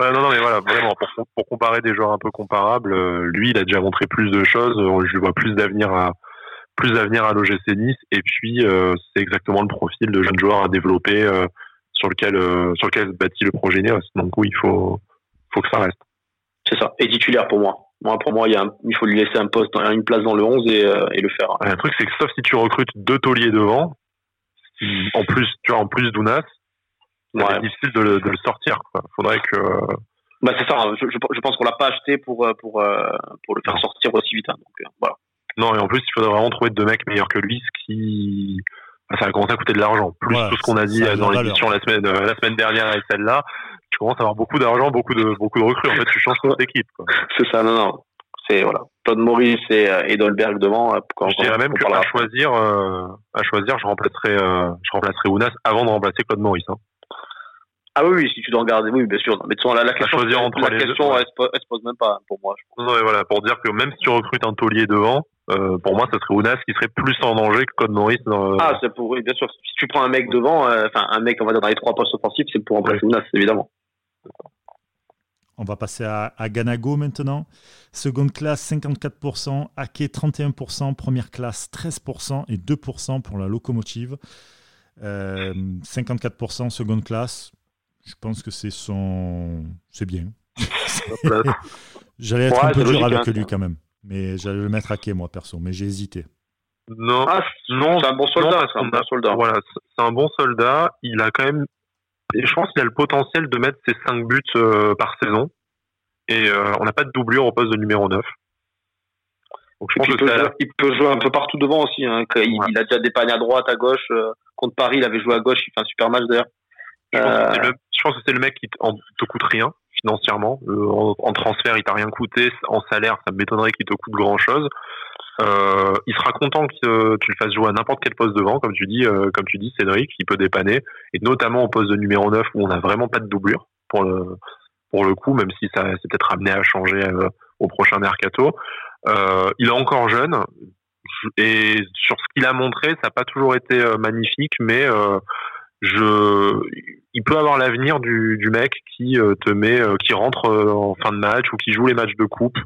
Ouais, non, non, mais voilà, vraiment, pour, pour comparer des joueurs un peu comparables, euh, lui, il a déjà montré plus de choses, euh, je lui vois plus d'avenir à, plus d'avenir à l'O G C Nice, et puis, euh, c'est exactement le profil de jeune joueur à développer, euh, sur lequel, euh, sur lequel se bâtit le projet Ineos. Donc, oui, il faut, faut que ça reste. C'est ça. Et titulaire pour moi. Moi, pour moi, il, y a un, il faut lui laisser un poste, une place dans le onze et, euh, et le faire. Ouais, le truc, c'est que sauf si tu recrutes deux tauliers devant, en plus, tu vois, en plus d'Ounas, ouais. C'est difficile de le, de le sortir, quoi. Faudrait que. Bah c'est ça. Je, je, je pense qu'on l'a pas acheté pour pour pour le faire sortir aussi vite. Hein, donc voilà. Non, et en plus il faudrait vraiment trouver deux mecs meilleurs que lui, ce qui bah, ça va commencer à coûter de l'argent. Plus ouais, tout ce qu'on a dit dans l'émission la semaine la semaine dernière et celle-là, tu commences à avoir beaucoup d'argent, beaucoup de beaucoup de recrues. En fait, tu changes ton équipe. Quoi. C'est ça. Non, non. C'est voilà. Claude-Maurice et, et Dolberg devant. Quand, je dirais quand, même que à choisir euh, à choisir, je remplacerai euh, je remplacerai Ounas avant de remplacer Claude-Maurice. Hein. Ah oui, oui, si tu dois regarder, oui, bien sûr. Mais de toute façon, la, la question, choisir entre la question deux, ouais. elle, se pose, elle se pose même pas pour moi. Je pense. Non, mais voilà, pour dire que même si tu recrutes un taulier devant, euh, pour moi, ça serait Ounas qui serait plus en danger que Claude-Maurice. Dans... Ah, c'est pour, oui, bien sûr. Si tu prends un mec devant, enfin, euh, un mec, on va dire dans les trois postes offensifs, c'est pour remplacer Ounas, évidemment. On va passer à, à Ganago maintenant. Seconde classe, cinquante-quatre pour cent. Hacké, trente et un pour cent. Première classe, treize pour cent. Et deux pour cent pour la locomotive. Euh, cinquante-quatre pour cent seconde classe. Je pense que c'est son... C'est bien. J'allais être ouais, un peu dur avec hein. lui quand même. Mais j'allais le mettre à quai, moi, perso. Mais j'ai hésité. Non, ah, non c'est un bon soldat. Non, c'est un bon soldat. Voilà, c'est un bon soldat. Il a quand même... Et je pense qu'il a le potentiel de mettre ses cinq buts euh, par saison. Et euh, on n'a pas de doublure au poste de numéro neuf. Donc, je pense il, que peut jouer, il peut jouer un peu partout devant aussi. Hein, ouais. il, il a déjà dépanné à droite, à gauche. Euh, contre Paris, il avait joué à gauche. Il fait un super match d'ailleurs. Je pense, le, je pense que c'est le mec qui ne te coûte rien financièrement. Euh, en, en transfert, il t'a rien coûté. En salaire, ça m'étonnerait qu'il te coûte grand-chose. Euh, il sera content que euh, tu le fasses jouer à n'importe quel poste devant, comme tu dis, euh, comme tu dis, Cédric, il peut dépanner. Et notamment au poste de numéro neuf où on n'a vraiment pas de doublure pour le, pour le coup, même si ça s'est peut-être amené à changer euh, au prochain mercato. Euh, il est encore jeune et sur ce qu'il a montré, ça n'a pas toujours été euh, magnifique, mais... Euh, Je, il peut avoir l'avenir du, du mec qui te met, qui rentre en fin de match ou qui joue les matchs de coupe.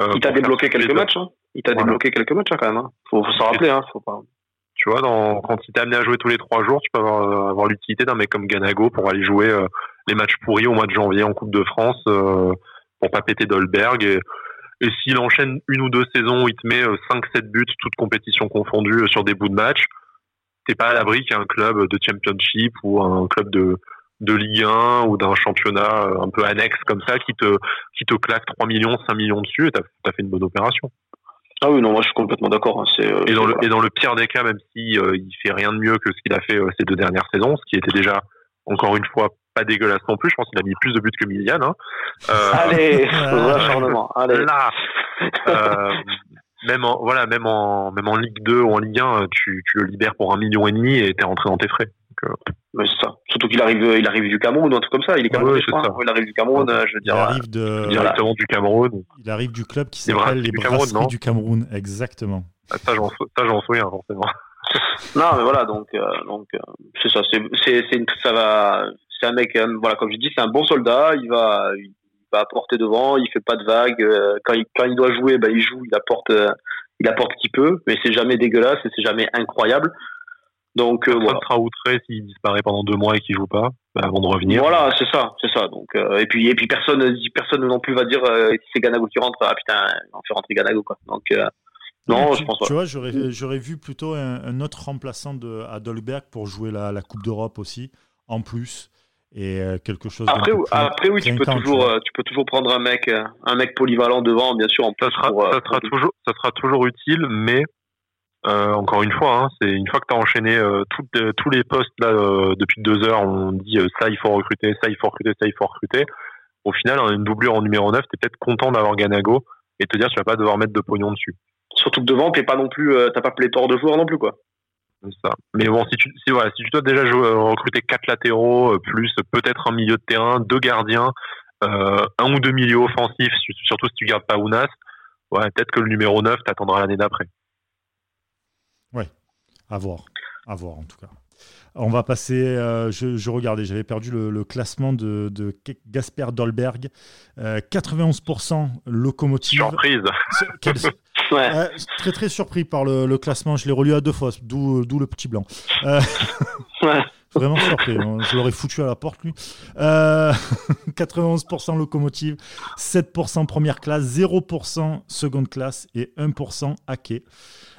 Euh, il t'a débloqué quelques matchs. Hein. Il t'a voilà. débloqué quelques matchs hein, quand même. Hein. Faut, faut s'en rappeler. Hein. Faut pas... Tu vois, dans, quand il t'a amené à jouer tous les trois jours, tu peux avoir, avoir l'utilité d'un mec comme Ganago pour aller jouer euh, les matchs pourris au mois de janvier en Coupe de France euh, pour pas péter Dolberg. Et, et s'il enchaîne une ou deux saisons où il te met cinq sept buts, toutes compétitions confondues sur des bouts de match. T'es pas à l'abri qu'il y a un club de Championship ou un club de, de Ligue un ou d'un championnat un peu annexe comme ça qui te, qui te claque trois millions, cinq millions dessus et t'as, t'as fait une bonne opération. Ah oui, non, moi je suis complètement d'accord. Hein, c'est, euh, et, dans le, voilà. et dans le pire des cas, même si euh, il fait rien de mieux que ce qu'il a fait euh, ces deux dernières saisons, ce qui était déjà, encore une fois, pas dégueulasse non plus, je pense qu'il a mis plus de buts que Myziane. Hein. Euh, allez, euh, acharnement, allez. Là euh, Même en, voilà, même en, même en Ligue deux ou en Ligue un, tu, tu le libères pour un million et demi et t'es rentré dans tes frais. Donc, euh... Mais c'est ça. Surtout qu'il arrive, il arrive du Cameroun ou un truc comme ça. Il est Cameroun, ouais, je crois. Il arrive du Cameroun, je veux dire. Il arrive de... directement du Cameroun. Il arrive du club qui s'appelle les Brasseries Cameroun, du Cameroun. Exactement. Ah, ça, j'en, ça, j'en souviens, forcément. Non, mais voilà, donc, euh, donc, euh, c'est ça. C'est, c'est, c'est une, ça va, c'est un mec, euh, voilà, comme je dis, c'est un bon soldat. Il va, il... apporter devant, il fait pas de vagues, quand il, quand il doit jouer, bah, il joue, il apporte, il apporte ce qu'il peut, mais c'est jamais dégueulasse et c'est jamais incroyable. Donc, euh, voilà. Ça sera outré s'il disparaît pendant deux mois et qu'il joue pas, bah, avant de revenir. Voilà, c'est ça, c'est ça. Donc, euh, et puis, et puis personne, personne non plus va dire, euh, si c'est Ganago qui rentre, ah putain, on fait rentrer Ganago, quoi. Donc, euh, non, tu, je pense pas. Tu vois, j'aurais, j'aurais vu plutôt un, un autre remplaçant de, à Dolberg pour jouer la, la Coupe d'Europe aussi, en plus. Et euh, quelque chose après, plus, après oui tu peux toujours euh, tu peux toujours prendre un mec euh, un mec polyvalent devant, bien sûr, en plus, ça sera pour, ça euh, sera pour... toujours ça sera toujours utile, mais euh, encore une fois hein, c'est une fois que t'as enchaîné euh, tout, euh, tous les postes là euh, depuis deux heures, on dit euh, ça il faut recruter ça il faut recruter ça il faut recruter, au final une doublure en numéro neuf, t'es peut-être content d'avoir Ganago et te dire tu vas pas devoir mettre de pognon dessus, surtout que devant t'es pas non plus euh, t'as pas pléthore de joueurs non plus, quoi. Ça. Mais bon, si tu, si, voilà, si tu dois déjà jouer, recruter quatre latéraux, plus peut-être un milieu de terrain, deux gardiens, euh, un ou deux milieux offensifs, surtout si tu gardes pas Ounas, ouais, peut-être que le numéro neuf t'attendra l'année d'après. Ouais, à voir, à voir en tout cas. On va passer, euh, je, je regardais, j'avais perdu le, le classement de, de Kasper Dolberg. Euh, quatre-vingt-onze pour cent Locomotive. Surprise. Quel... Ouais. Euh, très très surpris par le, le classement, je l'ai relu à deux fois, d'où, d'où le petit blanc. Euh... Ouais. Vraiment surpris, je l'aurais foutu à la porte lui. Euh... quatre-vingt-onze pour cent Locomotive, sept pour cent première classe, zéro pour cent seconde classe et un pour cent hacké.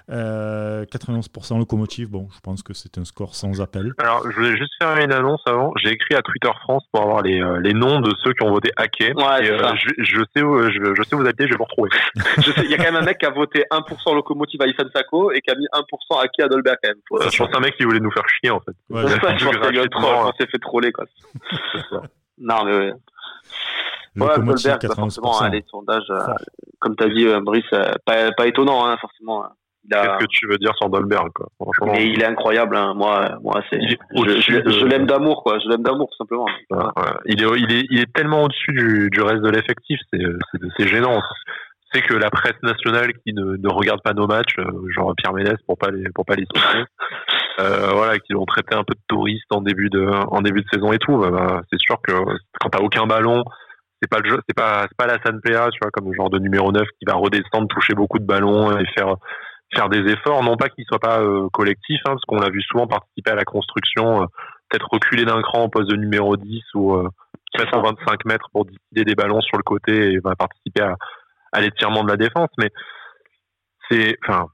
Euh, quatre-vingt-onze pour cent Locomotive, bon, je pense que c'est un score sans appel. Alors, je voulais juste faire une annonce avant. J'ai écrit à Twitter France pour avoir les, euh, les noms de ceux qui ont voté hacké. Ouais, et, euh, je, je sais où, je, je sais où vous habitez, je vais vous retrouver. Il y a quand même un mec qui a voté un pour cent Locomotive à Ihsan Sacko et qui a mis un pour cent hacké à Dolberg, quand même. Faut, euh, je pense que c'est un mec qui voulait nous faire chier, en fait. Ouais, ouais, je pense qu'il y a eu troll, on s'est fait troller, quoi. Non, mais ouais. Ouais, Dolberg, bah, forcément, hein, les sondages, euh, comme t'as dit, euh, Brice, euh, pas, pas étonnant, hein, forcément. Hein. Qu'est-ce que tu veux dire sans Dolberg, quoi. Mais il est incroyable, hein. moi, moi c'est, je, je, je l'aime d'amour, quoi. Je l'aime d'amour, tout simplement. Ah, ouais. il, est, il, est, il est tellement au-dessus du, du reste de l'effectif, c'est, c'est, c'est gênant. C'est que la presse nationale qui ne, ne regarde pas nos matchs, genre Pierre Ménès pour pas les pour pas les sauter, euh, voilà, qui l'ont traité un peu de touriste en début de en début de saison et tout. Bah, bah, c'est sûr que quand t'as aucun ballon. C'est pas le jeu, c'est pas c'est pas la San Pléa, tu vois, comme le genre de numéro neuf qui va redescendre, toucher beaucoup de ballons et faire faire des efforts, non pas qu'ils soient pas euh, collectifs, hein, parce qu'on l'a vu souvent participer à la construction, euh, peut-être reculer d'un cran au poste de numéro dix ou euh, cent vingt-cinq mètres pour décider des ballons sur le côté et va bah, participer à, à l'étirement de la défense, mais c'est enfin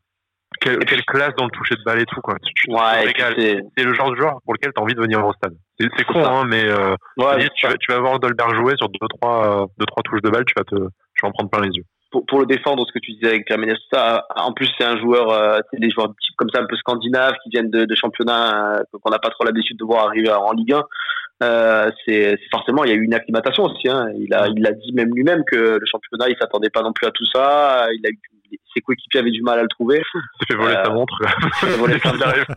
quelle, quelle classe dans le toucher de balle et tout, quoi. Tu, tu, ouais, tu c'est... c'est le genre de joueur pour lequel t'as envie de venir au stade. C'est, c'est, c'est con, ça. Hein, mais euh, ouais, dis, tu, vas, tu vas voir Dolberg jouer sur deux trois, euh, deux trois touches de balle, tu vas te, tu vas en prendre plein les yeux. Pour, pour le défendre, ce que tu disais avec Pierre-Ménès, ça, en plus c'est un joueur, euh, c'est des joueurs types comme ça, un peu scandinaves, qui viennent de, de championnats euh, qu'on n'a pas trop l'habitude de voir arriver en Ligue un. Euh, c'est, c'est forcément, il y a eu une acclimatation aussi. Hein. Il a, il l'a dit même lui-même que le championnat, il s'attendait pas non plus à tout ça. Il a eu, ses coéquipiers avaient du mal à le trouver. Il s'est fait voler euh, sa montre. Il s'est volé sa montre.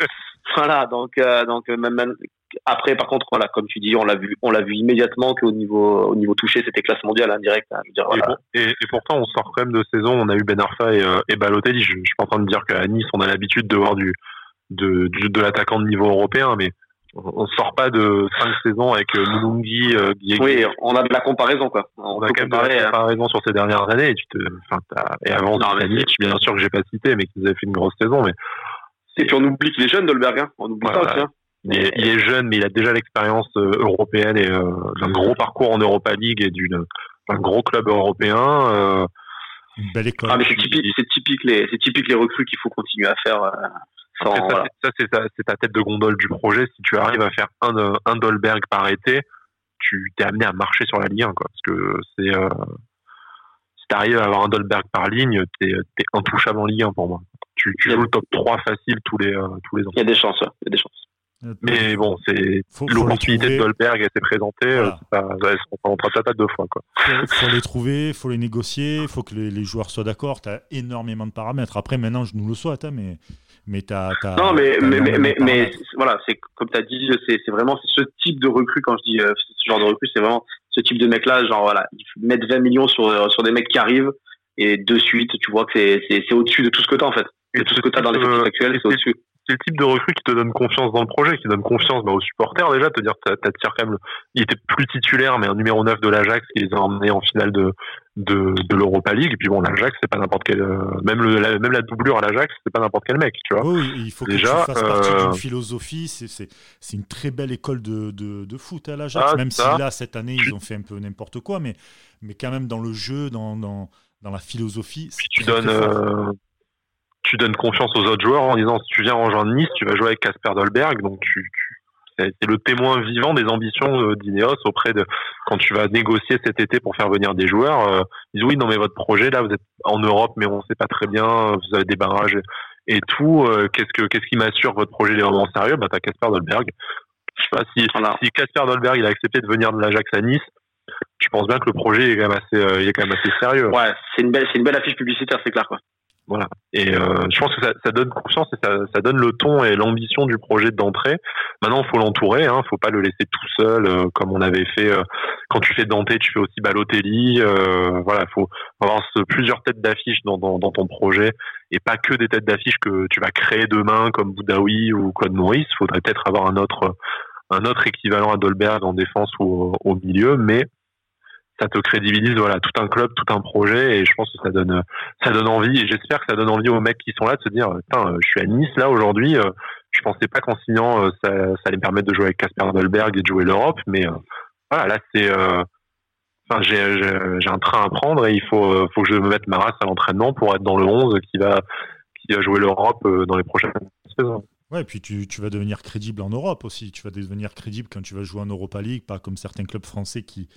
Voilà. Donc, euh, donc même, même après, par contre, voilà, comme tu dis, on l'a vu, on l'a vu immédiatement qu'au niveau, au niveau touché, c'était classe mondiale, hein, direct. Hein, je veux dire, voilà. et, pour, et, et pourtant, on sort quand même de saison. On a eu Ben Arfa et, euh, et Balotelli. Je, je suis pas en train de dire qu'à Nice, on a l'habitude de voir du, de, de, de l'attaquant de niveau européen, mais on sort pas de cinq saisons avec Mulungi, euh, Guillet. Oui, on a de la comparaison, quoi. On, on a quand même de la comparaison, hein, sur ces dernières années. Et, tu te, et avant, non, mais Nice, bien sûr que j'ai pas cité, mais qu'ils avaient fait une grosse saison. Mais... Et puis on oublie qu'il est jeune, Dolberg. Hein. On oublie voilà. ça aussi. Hein. Il est, il est jeune, mais il a déjà l'expérience européenne et euh, d'un gros parcours en Europa League et d'une, d'un gros club européen. Euh... Belle école. Ah, mais c'est typique, c'est typique les, c'est typique les recrues qu'il faut continuer à faire. Euh... Sans, ça, voilà. c'est, ça c'est, ta, c'est ta tête de gondole du projet. Si tu arrives à faire un, un Dolberg par été, tu t'es amené à marcher sur la Ligue un, quoi, parce que c'est euh, si t'arrives à avoir un Dolberg par ligne, t'es, t'es intouchable en Ligue un pour moi. Tu, tu joues le top trois facile tous les euh, tous les ans. Il y a des chances, ouais. Il y a des chances. Mais bon, c'est faut, l'opportunité faut de Dolberg, elle s'est présentée, voilà. c'est pas, elle se présente à ta table deux fois, quoi. Faut, faut les trouver, faut les négocier, faut que les, les joueurs soient d'accord. T'as énormément de paramètres. Après, maintenant, je nous le souhaite, hein, mais mais t'as, t'as non, mais t'as mais mais, mais, mais voilà, c'est comme t'as dit, c'est c'est vraiment c'est ce type de recrue. Quand je dis euh, ce genre de recrue, c'est vraiment ce type de mec-là, genre voilà, ils mettent vingt millions sur sur des mecs qui arrivent et de suite, tu vois que c'est c'est, c'est au-dessus de tout ce que t'as en fait, de tout ce que t'as dans les effectifs actuels, c'est au-dessus. c'est le type de recrue qui te donne confiance dans le projet, qui donne confiance bah, aux supporters déjà, te dire t'attires quand même. Il était plus titulaire, mais un numéro neuf de l'Ajax qui les a emmenés en finale de de, de l'Europa League. Et puis bon, l'Ajax c'est pas n'importe quel, même le la, même la doublure à l'Ajax c'est pas n'importe quel mec, tu vois. Oui, il faut déjà, que tu fasses partie euh... d'une philosophie. C'est c'est c'est une très belle école de de, de foot à l'Ajax, ah, même ça. Si là cette année ils ont fait un peu n'importe quoi, mais mais quand même dans le jeu, dans dans dans la philosophie. Puis tu donnes. Euh... Tu donnes confiance aux autres joueurs en disant si tu viens rejoindre Nice, tu vas jouer avec Kasper Dolberg, donc tu, tu c'est le témoin vivant des ambitions d'Ineos auprès de quand tu vas négocier cet été pour faire venir des joueurs. Euh, ils disent oui non mais votre projet là vous êtes en Europe mais on sait pas très bien, vous avez des barrages et tout. Euh, qu'est-ce que qu'est-ce qui m'assure votre projet est vraiment sérieux? Bah t'as Kasper Dolberg. Je sais pas si voilà. si Kasper Dolberg il a accepté de venir de l'Ajax à Nice. Je pense bien que le projet est quand même assez euh, il est quand même assez sérieux. Ouais, c'est une belle c'est une belle affiche publicitaire, c'est clair quoi. Voilà. Et euh, je pense que ça, ça donne confiance et ça, ça donne le ton et l'ambition du projet d'entrée. Maintenant, il faut l'entourer, hein, faut pas le laisser tout seul, euh, comme on avait fait. Euh, quand tu fais Dante, tu fais aussi Balotelli. Euh, voilà, faut avoir ce, plusieurs têtes d'affiche dans, dans, dans ton projet et pas que des têtes d'affiche que tu vas créer demain, comme Boudaoui ou Claude-Maurice. Il faudrait peut-être avoir un autre, un autre équivalent à Dolberg en défense ou au, au milieu, mais ça te crédibilise, voilà, tout un club, tout un projet, et je pense que ça donne, ça donne envie, et j'espère que ça donne envie aux mecs qui sont là de se dire, putain, je suis à Nice, là, aujourd'hui, je pensais pas qu'en signant, ça, ça allait me permettre de jouer avec Kasper Dolberg et de jouer l'Europe, mais voilà, là, c'est, euh, enfin, j'ai, j'ai un train à prendre, et il faut, faut que je me mette ma race à l'entraînement pour être dans le onze qui va, qui va jouer l'Europe dans les prochaines saisons. Ouais, et puis tu, tu vas devenir crédible en Europe aussi. Tu vas devenir crédible quand tu vas jouer en Europa League, pas comme certains clubs français qui,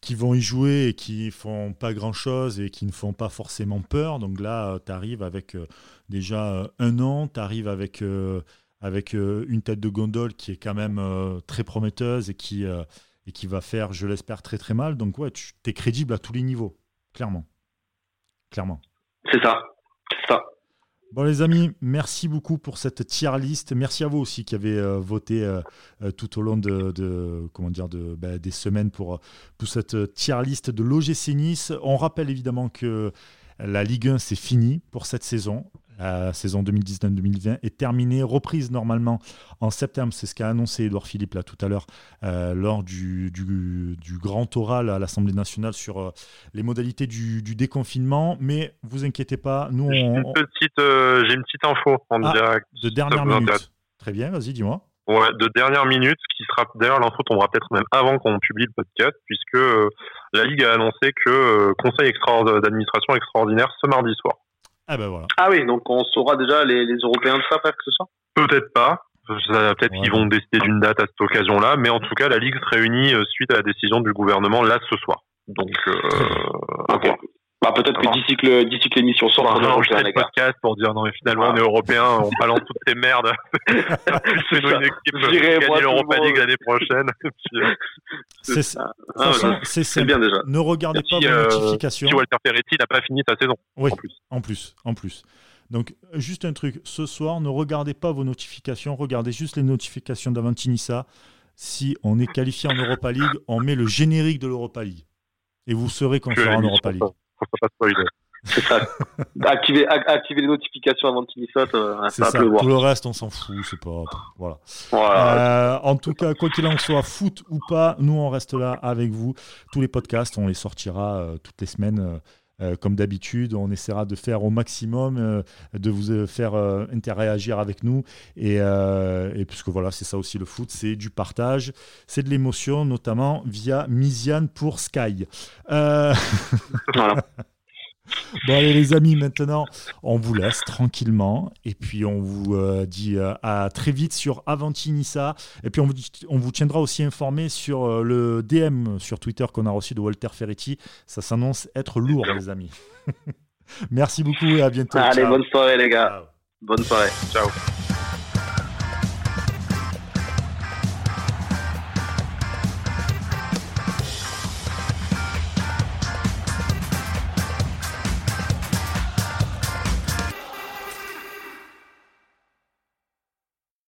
qui vont y jouer et qui font pas grand-chose et qui ne font pas forcément peur. Donc là, tu arrives avec déjà un an, tu arrives avec, avec une tête de gondole qui est quand même très prometteuse et qui, et qui va faire, je l'espère, très très mal. Donc ouais, tu es crédible à tous les niveaux, clairement. Clairement. C'est ça, c'est ça. Bon les amis, merci beaucoup pour cette tier list. Merci à vous aussi qui avez euh, voté euh, tout au long de, de comment dire de bah, des semaines pour pour cette tier list de l'O G C Nice. On rappelle évidemment que la Ligue un c'est fini pour cette saison. La saison deux mille dix-neuf deux mille vingt est terminée, reprise normalement en septembre. C'est ce qu'a annoncé Édouard Philippe là tout à l'heure euh, lors du, du, du grand oral à l'Assemblée nationale sur euh, les modalités du, du déconfinement. Mais vous inquiétez pas, nous on, j'ai une petite, euh, j'ai une petite info en ah, direct de dernière minute. Très bien, vas-y, dis-moi. Ouais, de dernière minute, qui sera d'ailleurs l'info tombera peut-être même avant qu'on publie le podcast, puisque euh, la Ligue a annoncé que euh, conseil extraordinaire d'administration extraordinaire ce mardi soir. Ah, ben voilà. Ah oui, donc on saura déjà les, les Européens de ça, frère, que ce soit ? Peut-être pas. Ça, peut-être ouais. qu'ils vont décider d'une date à cette occasion-là, mais en tout cas, la Ligue se réunit suite à la décision du gouvernement là ce soir. Donc, euh, okay. Okay. Bah, peut-être que d'ici que, d'ici que l'émission sort, on va enregistrer le podcast pour dire non, mais finalement, ah. on est Européens, on balance toutes ces merdes. C'est nous une équipe qui gagne l'Europa League l'année prochaine. Puis, euh, c'est, c'est, ah, façon, c'est, c'est bien déjà. Ne regardez et pas puis, vos euh, notifications. Si Walter Ferretti n'a pas fini sa saison. Oui, en plus. En plus, en plus. Donc, juste un truc. Ce soir, ne regardez pas vos notifications. Regardez juste les notifications d'Aventi Nissa. Si on est qualifié en Europa League, on met le générique de l'Europa League. Et vous saurez qu'on sera en Europa League. Pas spoiler. C'est ça. Activer, activer les notifications avant de finir ça, ça, c'est ça. Tout le reste, on s'en fout. C'est pas. Voilà. voilà. Euh, en tout cas, quoi qu'il en soit, foot ou pas, nous on reste là avec vous. Tous les podcasts, on les sortira euh, toutes les semaines, euh, comme d'habitude. On essaiera de faire au maximum, euh, de vous euh, faire euh, interagir avec nous. Et, euh, et puisque voilà, c'est ça aussi le foot, c'est du partage, c'est de l'émotion, notamment via Myziane pour Sky. Euh... Voilà. Bon allez les amis, maintenant on vous laisse tranquillement et puis on vous euh, dit euh, à très vite sur Aventi Nissa et puis on vous, on vous tiendra aussi informé sur euh, le D M sur Twitter qu'on a reçu de Walter Ferretti. Ça s'annonce être lourd les amis. Merci beaucoup et à bientôt. Allez, ciao. Bonne soirée les gars. Ciao. Bonne soirée, ciao.